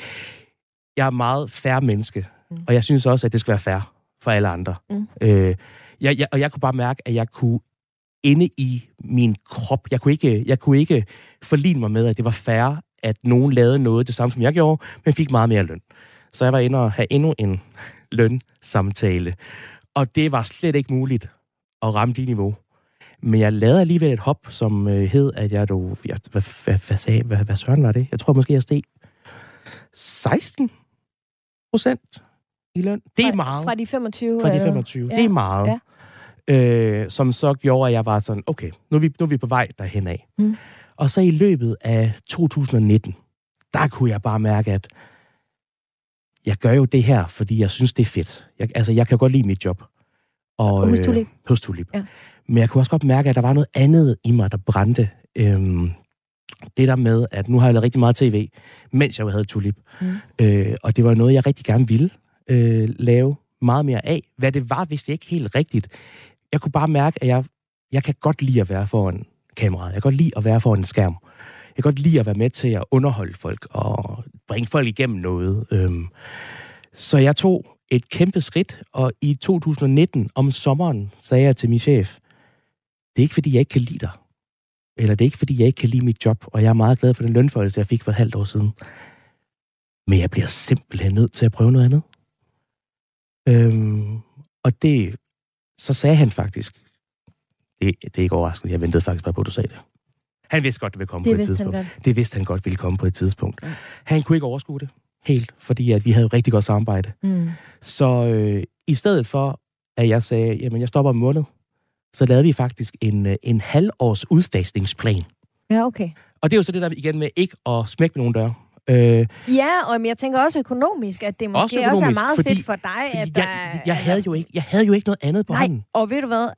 Jeg er meget fair menneske. Mm. Og jeg synes også, at det skal være fair for alle andre. Mm. Og jeg kunne bare mærke, at jeg kunne inde i min krop, jeg kunne ikke forlige mig med, at det var fair, at nogen lavede noget det samme, som jeg gjorde, men fik meget mere løn. Så jeg var inde og have endnu en lønsamtale. Og det var slet ikke muligt at ramme det niveau. Men jeg lavede alligevel et hop, som hed, at jeg dog... Hvad søren var det? Jeg tror måske, jeg steg 16% i løn. Det er meget. Fra de 25? Fra de 25. Ja. Det er meget. Ja. Som så gjorde, at jeg var sådan, okay, nu er vi på vej derhen af. Mm. Og så i løbet af 2019, der kunne jeg bare mærke, at jeg gør jo det her, fordi jeg synes, det er fedt. Jeg kan godt lide mit job. Og hos Tulip. Ja. Men jeg kunne også godt mærke, at der var noget andet i mig, der brændte. Det der med, at nu har jeg lavet rigtig meget tv, mens jeg havde Tulip. Mm. Og det var noget, jeg rigtig gerne ville lave meget mere af. Hvad det var, hvis det ikke helt rigtigt. Jeg kunne bare mærke, at jeg kan godt lide at være foran kameraet. Jeg kan godt lide at være foran en skærm. Jeg kan godt lide at være med til at underholde folk og bringe folk igennem noget. Så jeg tog et kæmpe skridt, og i 2019 om sommeren sagde jeg til min chef, det er ikke fordi, jeg ikke kan lide dig. Eller det er ikke fordi, jeg ikke kan lide mit job, og jeg er meget glad for den lønforhøjelse, jeg fik for et halvt år siden. Men jeg bliver simpelthen nødt til at prøve noget andet. Og det... Så sagde han faktisk... Det er ikke overraskende. Jeg ventede faktisk bare på, at du sagde det. Han vidste godt, det ville komme på et tidspunkt. Det vidste han godt ville komme på et tidspunkt. Ja. Han kunne ikke overskue det helt, fordi at vi havde rigtig godt samarbejde. Mm. Så i stedet for, at jeg sagde, jamen jeg stopper om måned, så lavede vi faktisk en halvårs udfasningsplan. Ja, okay. Og det er jo så det der igen med ikke at smække nogen døre. Ja, og jeg tænker også økonomisk, at det måske også er meget fedt for dig. At der... jeg havde jo ikke noget andet på hånden. Og ved du hvad?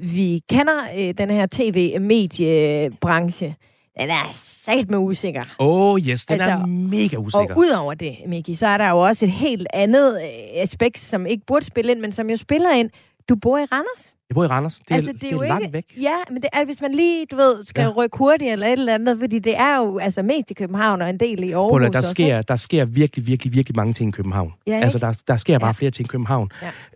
Vi kender den her tv-mediebranche. Den er satme usikker. Oh yes, den er mega usikker. Og udover det, Miki, så er der jo også et helt andet aspekt, som ikke burde spille ind, men som jo spiller ind. Du bor i Randers? Jeg bor i Randers. Det er, altså, det er jo langt ikke, væk. Ja, men det er, hvis man lige, du ved, skal rykke hurtigt eller et eller andet, fordi det er jo altså mest i København og en del i Aarhus. Der sker virkelig mange ting i København. Ja, altså, der sker bare flere ting i København.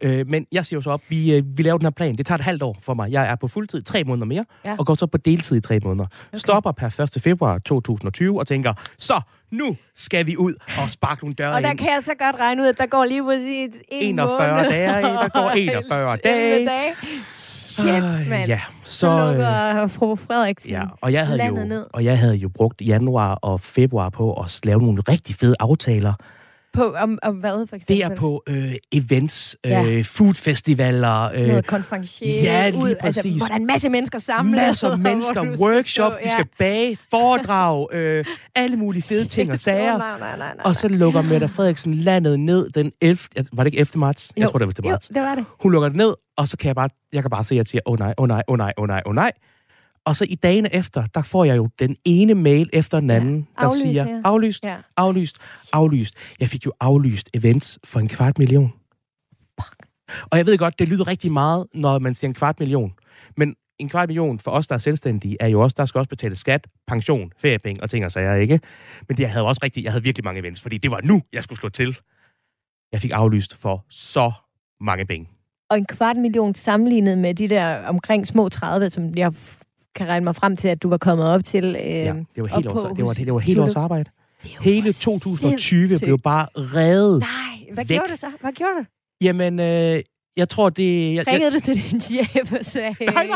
Ja. Men jeg siger jo så op, vi laver den her plan. Det tager et halvt år for mig. Jeg er på fuldtid 3 måneder mere, og går så på deltid i 3 måneder. Okay. Stopper per 1. februar 2020 og tænker, så nu skal vi ud og sparke nogle døre ind. Og der kan jeg så godt regne ud, at der går lige præcis 41 dage. Der går 41 dage. Shit, mand. Ja, så lukker fru Frederiksen landet ned. Og jeg havde jo brugt januar og februar på at lave nogle rigtig fede aftaler. På, om hvad, for eksempel? Det er på events, foodfestivaler. Sådan noget konferencier. Ja, lige præcis. Altså, hvor der er en masse mennesker samlet. Masser af mennesker, workshop, vi skal bage, foredrag, alle mulige fede ting og sager. Nej. Og så lukker Mette Frederiksen landet ned den 11. Var det ikke 11. marts? Jo. Jeg tror, det var 11. marts. Jo, det var det. Hun lukker det ned, og så kan jeg kan bare se, at jeg siger, åh nej. Og så i dagene efter, der får jeg jo den ene mail efter den anden, der siger, aflyst. Jeg fik jo aflyst events for 250.000. Fuck. Og jeg ved godt, det lyder rigtig meget, når man siger 250.000. Men 250.000 for os, der er selvstændige, er jo også, der skal også betale skat, pension, feriepenge og ting og sager, ikke? Men jeg havde også virkelig mange events, fordi det var nu, jeg skulle slå til. Jeg fik aflyst for så mange penge. Og 250.000 sammenlignet med de der omkring små 30, som jeg kan regne mig frem til, at du var kommet op til... det var hele års arbejde. Hele 2020 blev bare reddet. Nej, hvad gjorde du så? Hvad gjorde du? Jamen, jeg tror, det... Ringede du til din chef og sagde... Nej.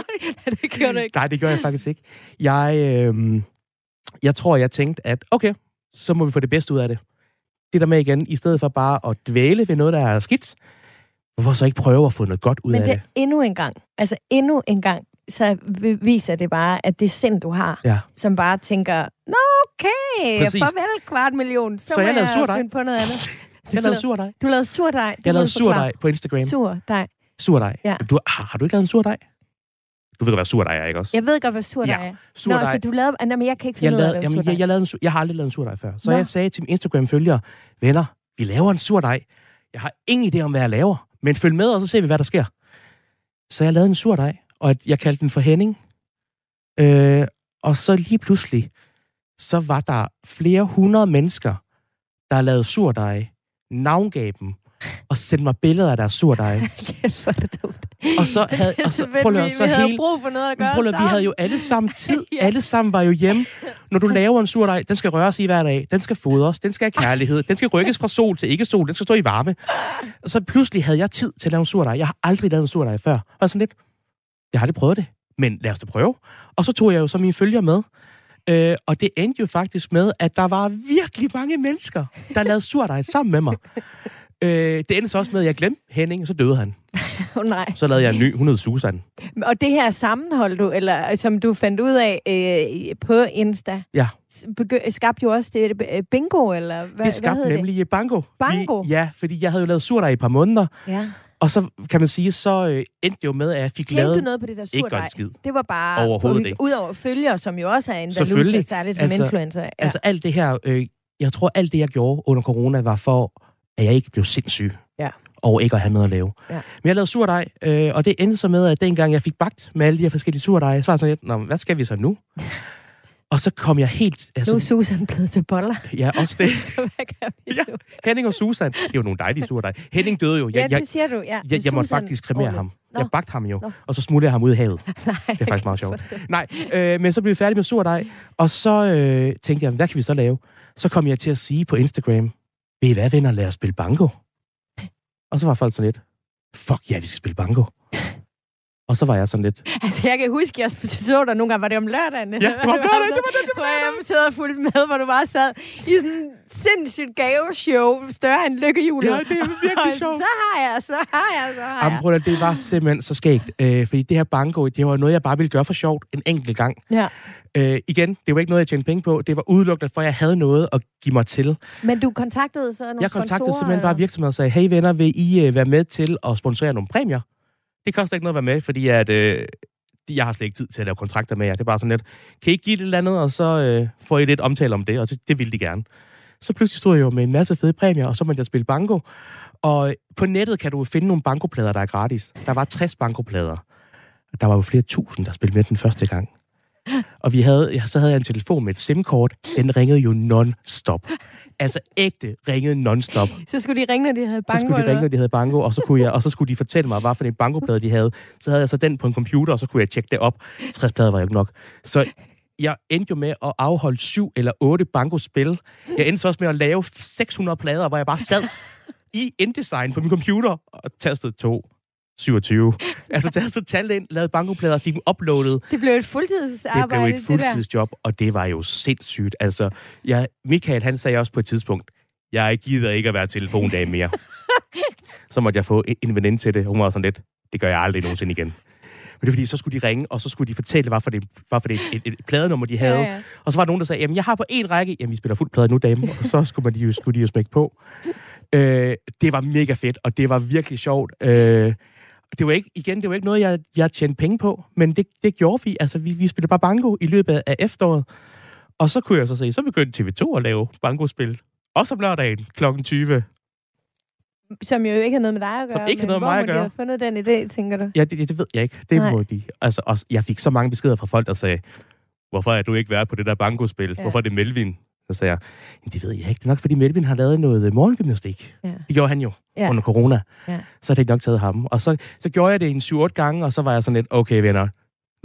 Det gjorde du ikke. Nej, det gjorde jeg faktisk ikke. Jeg tror, jeg tænkte, at okay, så må vi få det bedste ud af det. Det der med igen, i stedet for bare at dvæle ved noget, der er skidt, hvorfor så ikke prøve at få noget godt ud af det? Men det er endnu en gang, så viser det bare, at det er sind, du har, som bare tænker, nå okay, farvel 250.000, så jeg lavede surdej. På noget andet. Jeg lavede surdej. Du lavede surdej. Jeg lavede surdej på Instagram. Surdej. Ja. Har du ikke lavet en surdej? Du ved godt, hvad surdej er, ikke også? Jeg ved godt, hvad surdej er. Surdej. Nå, så du lavede... Nå, men jeg kan ikke finde ud af at lave surdej. Jeg har aldrig lavet en surdej før. Så jeg sagde til min Instagram-følgere, venner, vi laver en surdej. Jeg har ingen idé om, hvad jeg laver, men følg med, og så ser vi, hvad der sker. Så jeg lavede en surdej. Og jeg kaldte den for Henning. Og så lige pludselig, så var der flere hundrede mennesker, der lavede surdej, navngav dem, og sendte mig billeder af deres surdej. Hvor er det dumt. Og så havde vi brug for noget at gøre sammen. Vi havde jo alle sammen tid. Alle sammen var jo hjemme. Når du laver en surdej, den skal røres i hver dag. Den skal fodres. Den skal have kærlighed. Den skal rykkes fra sol til ikke sol. Den skal stå i varme. Og så pludselig havde jeg tid til at lave en surdej. Jeg har aldrig lavet en surdej før. Og sådan lidt... Jeg har aldrig prøvet det, men lad os da prøve. Og så tog jeg jo så mine følgere med. Og det endte jo faktisk med, at der var virkelig mange mennesker, der lavede surdej sammen med mig. Det endte så også med, at jeg glemte Henning, og så døde han. Oh, nej. Så lavede jeg en ny, hun hed Susan. Og det her sammenhold, som du fandt ud af på Insta, skabte jo også det bingo, eller hvad? Det skabte nemlig bango. Bango? Ja, fordi jeg havde jo lavet surdej i et par måneder. Ja. Og så kan man sige, så endte det jo med, at jeg fik lavet... Tjente du noget på det der surdej? Det var bare... Udover følgere, som jo også er en valuta, særligt som influencer. Ja. Altså alt det her... jeg tror, alt det, jeg gjorde under corona, var for, at jeg ikke blev sindssyg. Ja. Og ikke at have noget at lave. Ja. Men jeg lavede surdej, og det endte så med, at dengang jeg fik bagt med alle de her forskellige surdeje, så var jeg sådan, hvad skal vi så nu? Og så kom jeg helt... Altså, nu er Susan blevet til boller. Ja, også det. Så hvad kan vi nu? Henning og Susan. Det er jo nogle dejlige surdej. Henning døde jo. Det siger du. Ja. Jeg måtte faktisk kremere ham. Jeg bagte ham jo. Og så smuttede jeg ham ud i havet. Nej, det er faktisk meget sjovt. Nej, men så blev vi færdige med surdej. Og så tænkte jeg, hvad kan vi så lave? Så kom jeg til at sige på Instagram, ved I hvad, venner, lad os spille banko? Og så var folk sådan lidt, fuck ja, vi skal spille banko. Og så var jeg sådan lidt... Altså, jeg kan huske, jeg så dig nogle gange, var det om lørdagen? Ja, det var lørdagen, det var jeg sad og fulgte med, hvor du bare sad i sådan en sindssygt gaveshow, større end lykkehjulet. Ja, det er virkelig sjovt. Så har jeg. Jamen, prøv at det var simpelthen så skægt. Fordi det her banko, det var noget, jeg bare ville gøre for sjovt en enkelt gang. Ja. Igen, det var ikke noget, jeg tjente penge på. Det var udelukkende, for jeg havde noget at give mig til. Men du kontaktede så nogle sponsorer, simpelthen bare virksomheder og sagde, hey venner, vil I være med til at sponsorere nogle præmier? Det koster ikke noget at være med, fordi at, jeg har slet ikke tid til at lave kontrakter med jer. Det er bare sådan lidt, kan I ikke give det eller andet, og så får I lidt omtale om det, og det ville de gerne. Så pludselig stod jeg jo med en masse fede præmier, og så måtte jeg spille banko. Og på nettet kan du finde nogle bankoplader, der er gratis. Der var 60 bankoplader. Der var jo flere tusind, der spillede med den første gang. Og så havde jeg en telefon med et SIM-kort. Den ringede jo non-stop. Altså ægte ringede non-stop. Så skulle de ringe, når de havde banko? Så skulle de ringe, når de havde banko, og så skulle de fortælle mig, hvad for en bankoplade de havde. Så havde jeg så den på en computer, og så kunne jeg tjekke det op. 60 plader var jo ikke nok. Så jeg endte jo med at afholde 7 eller 8 bankospil. Jeg endte så også med at lave 600 plader, hvor jeg bare sad i InDesign på min computer og tastede 2, 27. Altså tastede tal ind, lavede bankoplader, fik dem uploadet. Det blev et fuldtidsarbejde. Det blev et fuldtidsjob, og det var jo sindssygt. Altså, Mikael, han sagde også på et tidspunkt, jeg gider ikke at være telefondame mere. Så måtte jeg få en veninde til det. Hun var sådan lidt, det gør jeg aldrig nogensinde igen. Men det var fordi, så skulle de ringe, og så skulle de fortælle, hvad for det et pladenummer de havde. Ja. Og så var der nogen, der sagde, jamen jeg har på en række, jamen vi spiller fuld plade nu, dame. Og så skulle de jo smække på. Det var mega fedt, og det var virkelig sjovt. Det var ikke noget, jeg tjente penge på, men det gjorde vi. Altså, vi spillede bare banko i løbet af efteråret. Og så kunne jeg sige, så begyndte TV2 at lave bankospil. Også om lørdagen kl. 20. Som jo ikke har noget med dig at gøre. Som ikke har noget med mig at gøre. Hvor må de have fundet den idé, tænker du? Ja, det ved jeg ikke. Må de. Altså, også, jeg fik så mange beskeder fra folk, der sagde, hvorfor er du ikke været på det der bankospil? Ja. Hvorfor er det Melvin? Så sagde jeg, det ved jeg ikke. Det er nok, fordi Melvin har lavet noget morgengymnastik. Ja. Det gjorde han jo under corona. Ja. Så havde jeg nok taget ham. Og så gjorde jeg det en 7-8 gange, og så var jeg sådan lidt, okay venner,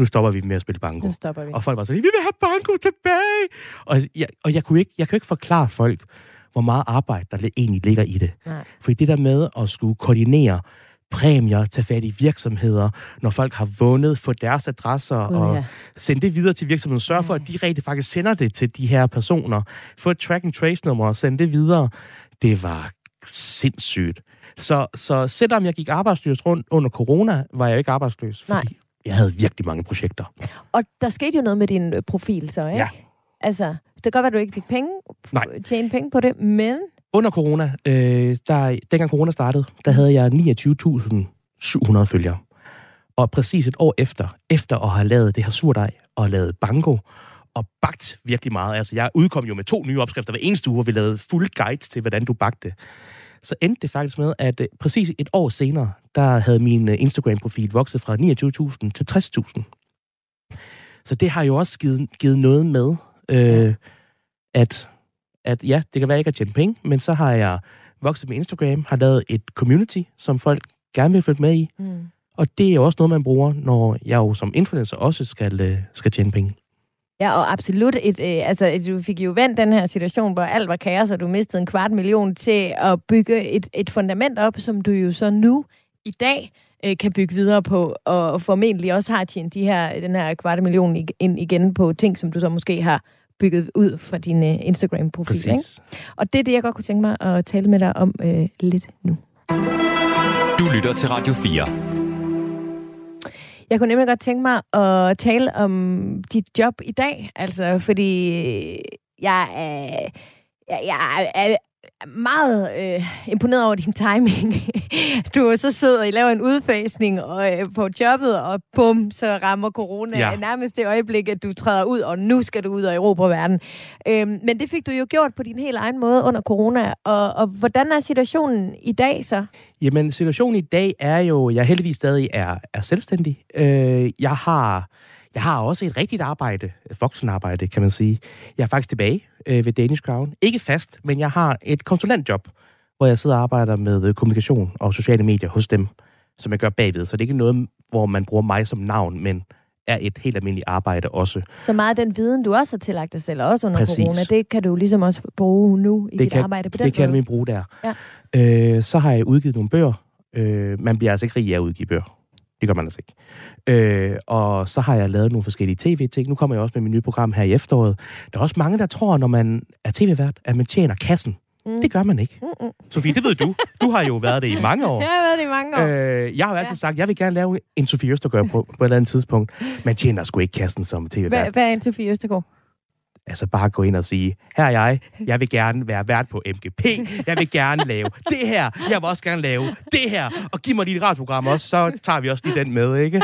nu stopper vi med at spille banko. Og folk var sådan, vi vil have banko tilbage! Og jeg kunne ikke forklare folk, hvor meget arbejde, der egentlig ligger i det. Nej. Fordi det der med at skulle koordinere præmier, tage fat i virksomheder, når folk har vundet, få deres adresser og sende det videre til virksomheden. Sørg for, at de rigtig faktisk sender det til de her personer. Få et track and trace nummer og sende det videre. Det var sindssygt. Så selvom jeg gik arbejdsløs rundt under corona, var jeg ikke arbejdsløs, fordi jeg havde virkelig mange projekter. Og der skete jo noget med din profil så, ikke? Ja. Altså, det kan godt være, at du ikke fik penge, tjene penge på det, men... Under corona, dengang corona startede, der havde jeg 29.700 følgere. Og præcis et år efter at have lavet det her surdej og lavet banko, og bagt virkelig meget. Altså, jeg udkom jo med 2 nye opskrifter hver eneste uge, hvor vi lavede fuld guides til, hvordan du bagte. Så endte det faktisk med, at præcis et år senere, der havde min Instagram-profil vokset fra 29.000 til 60.000. Så det har jo også givet noget med, at ja, det kan være, at jeg ikke har tjent penge, men så har jeg vokset med Instagram, har lavet et community, som folk gerne vil følge med i. Mm. Og det er jo også noget, man bruger, når jeg jo som influencer også skal tjene penge. Ja, og absolut. Du fik jo vendt den her situation, hvor alt var kaos, og du mistede 250.000 til at bygge et fundament op, som du jo så nu i dag kan bygge videre på, og formentlig også har tjent den her 250.000 ind igen på ting, som du så måske har bygget ud fra din Instagram-profil. Ikke? Og det er det, jeg godt kunne tænke mig at tale med dig om lidt nu. Du lytter til Radio 4. Jeg kunne nemlig godt tænke mig at tale om dit job i dag, altså fordi jeg er meget imponeret over din timing. Du er så sød, og I laver en udfasning på jobbet, og bum, så rammer corona nærmest det øjeblik, at du træder ud, og nu skal du ud og erobre verden. Men det fik du jo gjort på din helt egen måde under corona, og hvordan er situationen i dag så? Jamen, situationen i dag er jo, jeg heldigvis stadig er selvstændig. Jeg har også et rigtigt arbejde, voksenarbejde, kan man sige. Jeg er faktisk tilbage ved Danish Crown. Ikke fast, men jeg har et konsulentjob, hvor jeg sidder og arbejder med kommunikation og sociale medier hos dem, som jeg gør bagved. Så det er ikke noget, hvor man bruger mig som navn, men er et helt almindeligt arbejde også. Så meget af den viden, du også har tillagt dig selv, også under corona, det kan du ligesom også bruge nu i dit arbejde på den måde. Det kan jeg nemlig bruge der. Ja. Så har jeg udgivet nogle bøger. Man bliver altså ikke rig af at udgive bøger. Det gør man altså ikke. Og så har jeg lavet nogle forskellige tv-ting. Nu kommer jeg også med mit nye program her i efteråret. Der er også mange, der tror, når man er tv-vært, at man tjener kassen. Mm. Det gør man ikke. Mm-mm. Sofie, det ved du. Du har jo været det i mange år. Jeg har været det i mange år. Jeg har jo altid sagt, at jeg vil gerne lave en Sofia Østergaard på et eller andet tidspunkt. Man tjener sgu ikke kassen som tv-vært. Hvad er en Sofia Østergaard? Altså bare gå ind og sige, her er jeg, jeg vil gerne være vært på MGP, jeg vil gerne lave det her, jeg vil også gerne lave det her, og giv mig lige et radioprogram også, så tager vi også lige den med, ikke?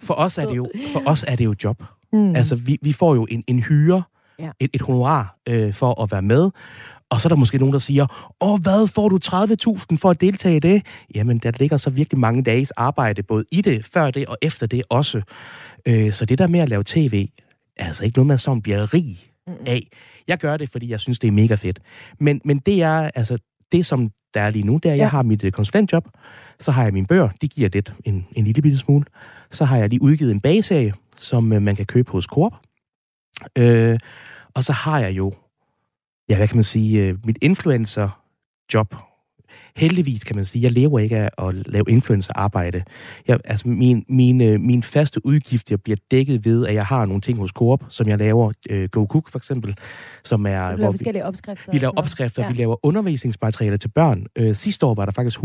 For os er det jo job. Mm. Altså, vi får jo en hyre, et honorar for at være med, og så er der måske nogen, der siger, hvad, får du 30.000 for at deltage i det? Jamen, der ligger så virkelig mange dages arbejde, både i det, før det og efter det også. Så det der med at lave tv, altså ikke noget, man sådan bliver rig af. Jeg gør det, fordi jeg synes, det er mega fedt. Men det er, altså, det som der er lige nu, det er, jeg har mit konsulentjob, så har jeg mine bøger, de giver lidt en lille bitte smule. Så har jeg lige udgivet en bageserie, som man kan købe hos Coop. Og så har jeg jo, hvad kan man sige, mit influencer-job. Heldigvis kan man sige, jeg lever ikke af at lave influencerarbejde. Altså min faste udgift, jeg bliver dækket ved, at jeg har nogle ting hos Coop, som jeg laver. Go Cook for eksempel, som er... Du laver forskellige opskrifter. Vi laver opskrifter, vi laver undervisningsmaterialer til børn. Sidste år var der faktisk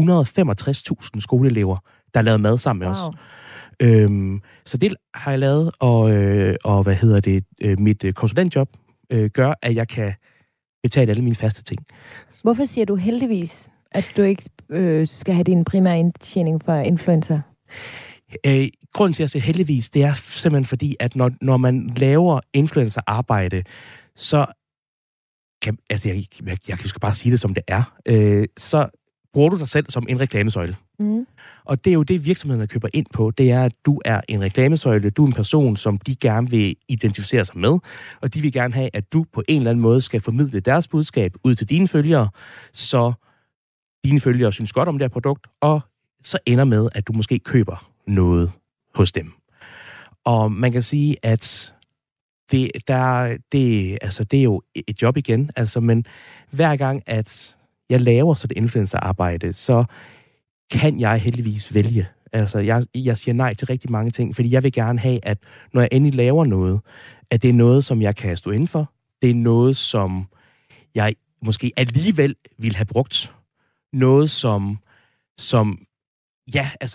165.000 skoleelever, der lavede mad sammen med os. Så det har jeg lavet, og mit konsulentjob gør, at jeg kan betale alle mine faste ting. Hvorfor siger du heldigvis, at du ikke skal have din primære indtjening for influencer? Grunden til, at jeg siger heldigvis, det er simpelthen fordi, at når man laver influencerarbejde, så kan... Altså, jeg kan jo bare sige det, som det er. Så bruger du dig selv som en reklamesøjle. Mm. Og det er jo det, virksomhederne køber ind på. Det er, at du er en reklamesøjle. Du er en person, som de gerne vil identificere sig med. Og de vil gerne have, at du på en eller anden måde skal formidle deres budskab ud til dine følgere, så dine følgere synes godt om det her produkt, og så ender med, at du måske køber noget hos dem. Og man kan sige, at det er jo et job igen, altså, men hver gang, at jeg laver sådan et influencerarbejde, så kan jeg heldigvis vælge. Altså, jeg siger nej til rigtig mange ting, fordi jeg vil gerne have, at når jeg endelig laver noget, at det er noget, som jeg kan stå indenfor. Det er noget, som jeg måske alligevel ville have brugt. Noget,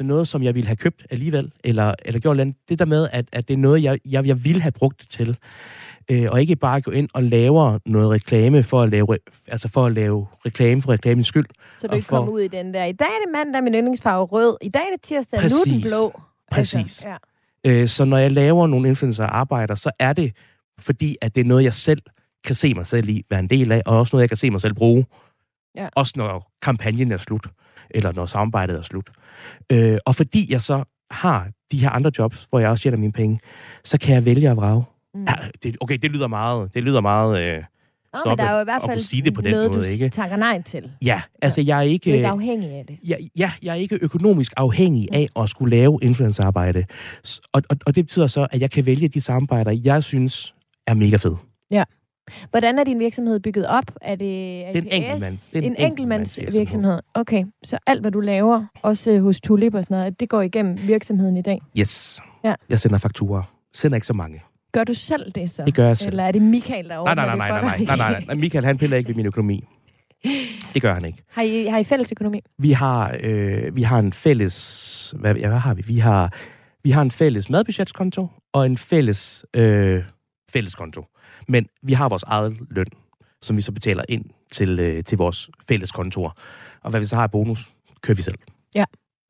noget, som jeg ville have købt alligevel, eller gjort andet. Det der med, at det er noget, jeg ville have brugt det til. Og ikke bare gå ind og lave noget reklame for at lave reklame for reklamens skyld. Så du ikke kommer ud i den der, i dag er det mandag, min yndlingsfarve rød, i dag er det tirsdag, nu den blå. Præcis. Altså, så når jeg laver nogle influencerarbejder, så er det fordi, at det er noget, jeg selv kan se mig selv i, være en del af, og også noget, jeg kan se mig selv bruge. Ja. Også når kampagnen er slut, eller når samarbejdet er slut. Og fordi jeg så har de her andre jobs, hvor jeg også tjener mine penge, så kan jeg vælge at vrage. Mm. Ja, det lyder meget, men der er jo i hvert fald noget, måde, du ikke takker nej til. Ja, altså jeg er ikke... Du er ikke afhængig af det. Ja, jeg er ikke økonomisk afhængig af at skulle lave influencerarbejde. Og det betyder så, at jeg kan vælge de samarbejder, jeg synes er mega fed. Ja. Hvordan er din virksomhed bygget op? Er det en enkeltmandsvirksomhed? Okay, så alt, hvad du laver, også hos Tulip og sådan noget, det går igennem virksomheden i dag? Yes. Ja. Jeg sender fakturer. Sender ikke så mange. Gør du selv det så? Det gør jeg selv. Eller er det Mikael, der ordner det for dig? Nej. Mikael, han piller ikke ved min økonomi. Det gør han ikke. Har I fælles økonomi? Vi har en fælles... Hvad har vi? Vi har en fælles madbudgetskonto og en fælles... fælleskonto. Men vi har vores eget løn, som vi så betaler ind til vores fælleskontor. Og hvad vi så har af bonus, kører vi selv. Ja.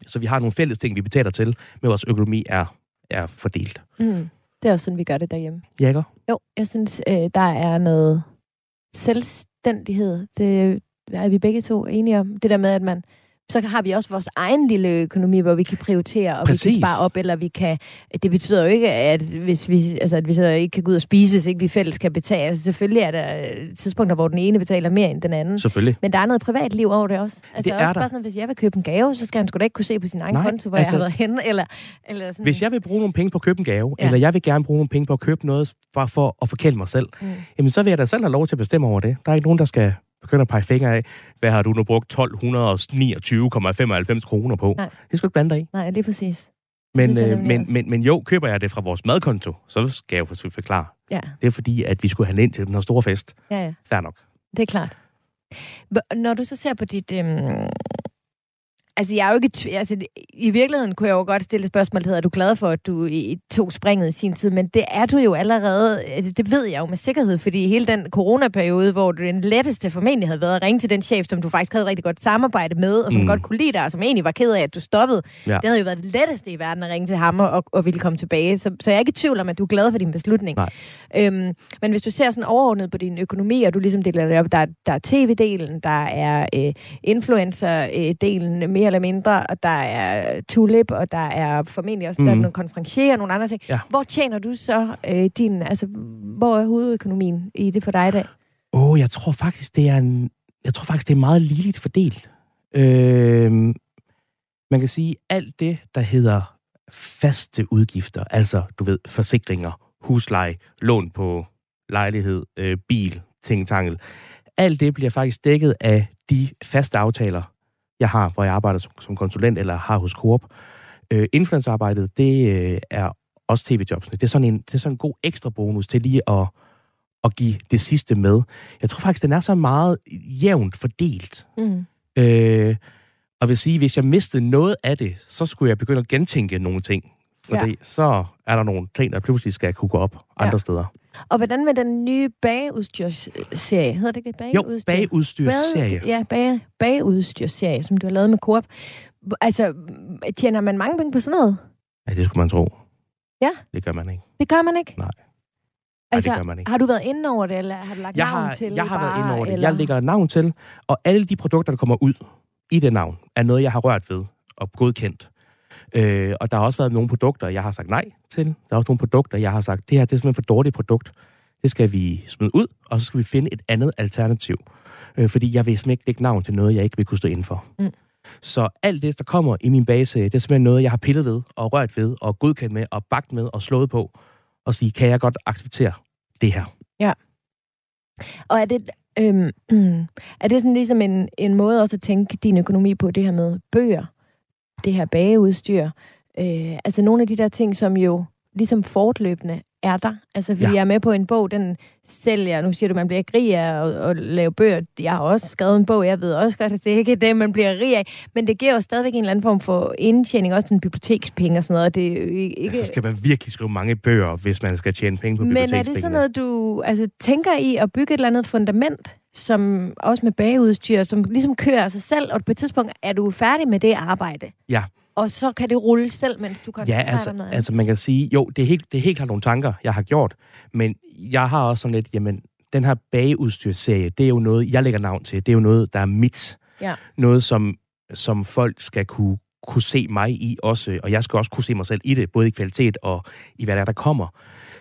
Så vi har nogle fælles ting, vi betaler til, men vores økonomi er fordelt. Mm. Det er også sådan, vi gør det derhjemme. Ja, ikke? Jo, jeg synes, der er noget selvstændighed. Det er vi begge to enige om. Det der med, at man... Så har vi også vores egen lille økonomi, hvor vi kan prioritere, og vi kan spare op, eller vi kan... Det betyder jo ikke, at vi så ikke kan gå ud og spise, hvis ikke vi fælles kan betale. Altså, selvfølgelig er der tidspunkter, hvor den ene betaler mere end den anden. Selvfølgelig. Men der er noget privatliv over det også. Altså, det er også bare sådan, at hvis jeg vil købe en gave, så skal han sgu da ikke kunne se på sin egen konto, hvor jeg har været henne, eller sådan... Hvis jeg vil bruge nogle penge på at købe en gave, eller jeg vil gerne bruge nogle penge på at købe noget, bare for at forkæle mig selv, jamen så vil jeg da selv have lov til at bestemme over det. Der er ikke nogen, der skal begynde at pege fingre af, hvad har du nu brugt 1.229,95 kroner på? Nej. Det skal du ikke blande dig i. Nej, lige præcis. Men jo, køber jeg det fra vores madkonto, så skal jeg jo forsøge at forklare. Ja. Det er fordi, at vi skulle handle ind til den her store fest. Ja, ja. Fair nok. Det er klart. Når du så ser på dit... Altså, jeg er jo ikke... I virkeligheden kunne jeg jo godt stille spørgsmålet, er du glad for, at du tog springet i sin tid? Men det er du jo allerede... Det ved jeg jo med sikkerhed, fordi hele den coronaperiode, hvor du den letteste formentlig havde været at ringe til den chef, som du faktisk havde rigtig godt samarbejde med, og som godt kunne lide dig, og som egentlig var ked af, at du stoppede. Ja. Det havde jo været det letteste i verden at ringe til ham og ville komme tilbage. Så jeg er ikke i tvivl om, at du er glad for din beslutning. Men hvis du ser sådan overordnet på din økonomi, og du ligesom deler det op, der er tv-delen, der er influencer-delen mere eller mindre, og der er Tulip, og der er formentlig også der er nogle konferencier og nogle andre ting. Ja. Hvor tjener du så din... Altså, hvor er hovedøkonomien i det for dig i dag? Jeg tror faktisk, det er meget ligeligt fordelt. Man kan sige, alt det, der hedder faste udgifter, altså, du ved, forsikringer, husleje, lån på lejlighed, bil, ting-tangel. Alt det bliver faktisk dækket af de faste aftaler, jeg har, hvor jeg arbejder som konsulent eller har hos Coop. Influencerarbejdet, det er også tv-jobsene. Det er sådan en god ekstra bonus til lige at give det sidste med. Jeg tror faktisk, den er så meget jævnt fordelt. Og vil sige, hvis jeg mistede noget af det, så skulle jeg begynde at gentænke nogle ting. Fordi så er der nogle ting, der pludselig skal kunne gå op andre steder. Og hvordan med den nye bageudstyrsserie? Hedder det ikke bageudstyr? Jo, bageudstyrsserie. Bageudstyrsserie, som du har lavet med Coop. Altså, tjener man mange penge på sådan noget? Ja, det skulle man tro. Ja? Det gør man ikke. Det gør man ikke? Nej. Altså, det gør man ikke. Har du været inde over det, eller har du lagt navn til? Jeg har været inde over det. Eller? Jeg lægger navn til, og alle de produkter, der kommer ud i det navn, er noget, jeg har rørt ved og godkendt. Og der har også været nogle produkter, jeg har sagt nej til. Der er også nogle produkter, jeg har sagt, det her det er simpelthen for dårligt produkt. Det skal vi smide ud, og så skal vi finde et andet alternativ. Fordi jeg vil simpelthen ikke lægge navn til noget, jeg ikke vil kunne stå indenfor. Så alt det, der kommer i min base, det er simpelthen noget, jeg har pillet ved, og rørt ved, og godkendt med, og bagt med, og slået på. Og sige, kan jeg godt acceptere det her? Ja. Og er det... er det sådan ligesom en måde også at tænke din økonomi på, det her med bøger? Det her bageudstyr. Altså nogle af de der ting, som jo ligesom fortløbende er der. Altså fordi jeg er med på en bog, den sælger, nu siger du, man bliver ikke rig af at lave bøger. Jeg har også skrevet en bog, jeg ved også godt, at det ikke er det, man bliver rig af. Men det giver jo stadigvæk en eller anden form for indtjening, også en bibliotekspenge og sådan noget. Og det er ikke... Ja, så skal man virkelig skrive mange bøger, hvis man skal tjene penge på bibliotekspenge. Men er det sådan noget, du altså, tænker i at bygge et eller andet fundament, som også med bageudstyr, som ligesom kører sig selv, og på et tidspunkt er du færdig med det arbejde? Ja. Og så kan det rulle selv, mens du koncentrerer dig noget. Ja, altså man kan sige, jo, det er helt klart nogle tanker, jeg har gjort, men jeg har også sådan lidt, jamen, den her bageudstyrsserie, det er jo noget, jeg lægger navn til, det er jo noget, der er mit. Ja. Noget, som folk skal kunne se mig i også, og jeg skal også kunne se mig selv i det, både i kvalitet og i hvad der kommer.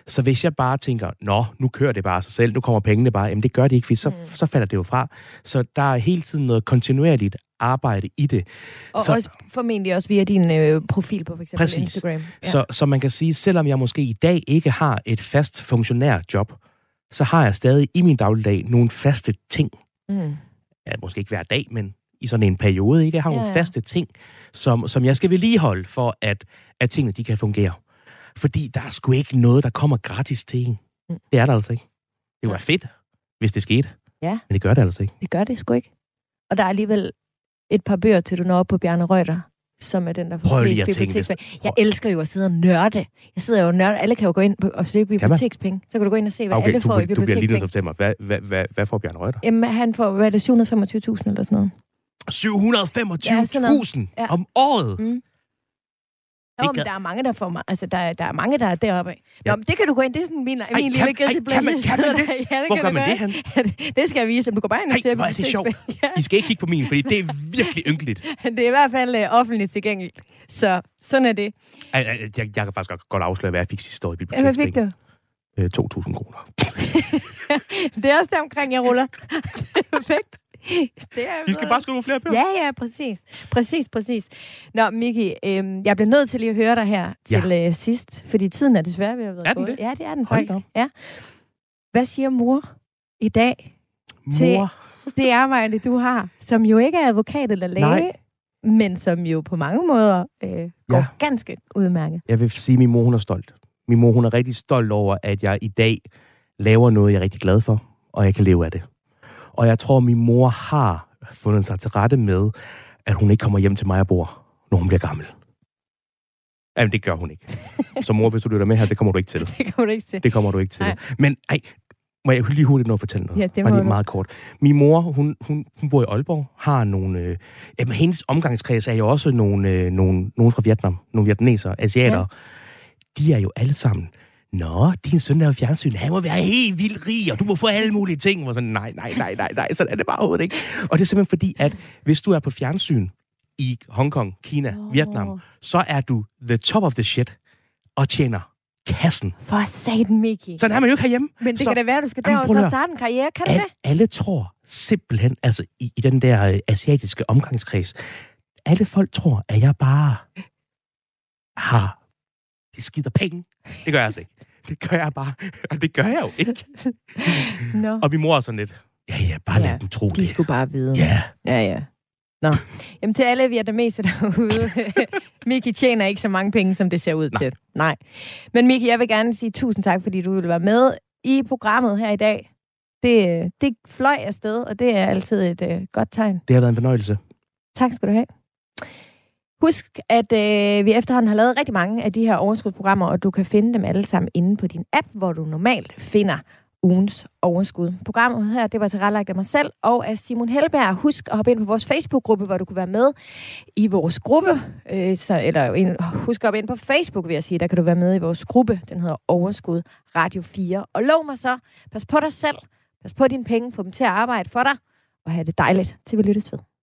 Så hvis jeg bare tænker, nå, nu kører det bare sig selv, nu kommer pengene bare, jamen det gør det ikke, for så falder det jo fra. Så der er hele tiden noget kontinuerligt arbejde i det. Og så, også formentlig også via din profil på for eksempel Instagram. Ja. Så man kan sige, selvom jeg måske i dag ikke har et fast funktionærjob, så har jeg stadig i min dagligdag nogle faste ting. Ja, måske ikke hver dag, men i sådan en periode, ikke? Jeg har nogle faste ting, som jeg skal vedligeholde for, at tingene de kan fungere. Fordi der er sgu ikke noget, der kommer gratis til en. Det er der altså ikke. Det var fedt, hvis det skete. Ja. Men det gør det altså ikke. Det gør det sgu ikke. Og der er alligevel et par bøger, til du når op på Bjarne Røder, som er den, der får bibliotekspenge. Jeg elsker jo at sidde og nørde. Alle kan jo gå ind og søge bibliotekspenge. Så kan du gå ind og se, hvad alle får i bibliotekspenge. Du bliver lige nødt til at fortælle mig. Hvad får Bjarne Røder? Jamen, han får, hvad er det, 725.000 eller sådan noget. 725.000 om året? Men der er mange, der får mig. Altså, der er mange, der er deroppe. Ja. Nå, men det kan du gå ind. Det er sådan min lille guilty pleasure. Hvor gør man det, han? Det skal jeg vise, om du går bare ind og søger. Nej, det er sjovt. I skal ikke kigge på min, fordi det er virkelig ynkeligt. Det er i hvert fald offentligt tilgængeligt. Så sådan er det. Jeg kan faktisk godt afsløre, hvad jeg fik sidste år i biblioteket. Hvad fik du? 2.000 kroner. Det er også der omkring, jeg ruller. Perfekt. I skal bare skrive flere bøger. Ja, præcis. Præcis. Nå, Miki, jeg bliver nødt til lige at høre dig her til sidst, fordi tiden er desværre ved at være gået. Er den det? Ja, det er den faktisk. Ja. Hvad siger mor i dag til det arbejde, du har, som jo ikke er advokat eller læge, nej, men som jo på mange måder går ganske udmærket. Jeg vil sige, at min mor, hun er stolt. Min mor, hun er rigtig stolt over, at jeg i dag laver noget, jeg er rigtig glad for, og jeg kan leve af det. Og jeg tror, min mor har fundet sig til rette med, at hun ikke kommer hjem til mig og bor, når hun bliver gammel. Jamen, det gør hun ikke. Så mor, hvis du lytter med her, det kommer du ikke til. Det kommer du ikke til. Ej. Men ej, må jeg lige hurtigt nå at fortælle noget? Ja, det må bare lige meget kort. Min mor, hun bor i Aalborg, har nogle... jamen, hendes omgangskreds er jo også nogle fra Vietnam, nogle vietnameser, asiater. Ja. De er jo alle sammen... Nå, din søn er jo fjernsyn, han må være helt vildt rig, og du må få alle mulige ting. Og sådan, nej, sådan er det bare overhovedet ikke. Og det er simpelthen fordi, at hvis du er på fjernsyn i Hongkong, Kina, Vietnam, så er du the top of the shit og tjener kassen. For satan, Miki. Sådan er man jo ikke herhjemme. Men det så, kan det være, du skal derovre og starte en karriere, kan det? Alle tror simpelthen, altså i den der asiatiske omgangskreds, alle folk tror, at jeg bare har... Det skider penge. Det gør jeg altså ikke. Det gør jeg bare. Og det gør jeg jo ikke. No. Og min mor er sådan lidt, bare lad dem tro det. De skulle bare vide. Ja. Nå. Jamen til alle vietnameser derude, Miki tjener ikke så mange penge, som det ser ud til. Nej. Men Miki, jeg vil gerne sige tusind tak, fordi du ville være med i programmet her i dag. Det fløj afsted, og det er altid et godt tegn. Det har været en fornøjelse. Tak skal du have. Husk, at vi efterhånden har lavet rigtig mange af de her overskudsprogrammer, og du kan finde dem alle sammen inde på din app, hvor du normalt finder ugens overskud. Programmet her, det var tilrettelagt af mig selv og af Simon Helberg. Husk at hoppe ind på vores Facebook-gruppe, hvor du kan være med i vores gruppe. Husk at hoppe ind på Facebook, vil jeg sige. Der kan du være med i vores gruppe. Den hedder Overskud Radio 4. Og lov mig så, pas på dig selv. Pas på dine penge. Få dem til at arbejde for dig. Og have det dejligt, til vi lyttes ved.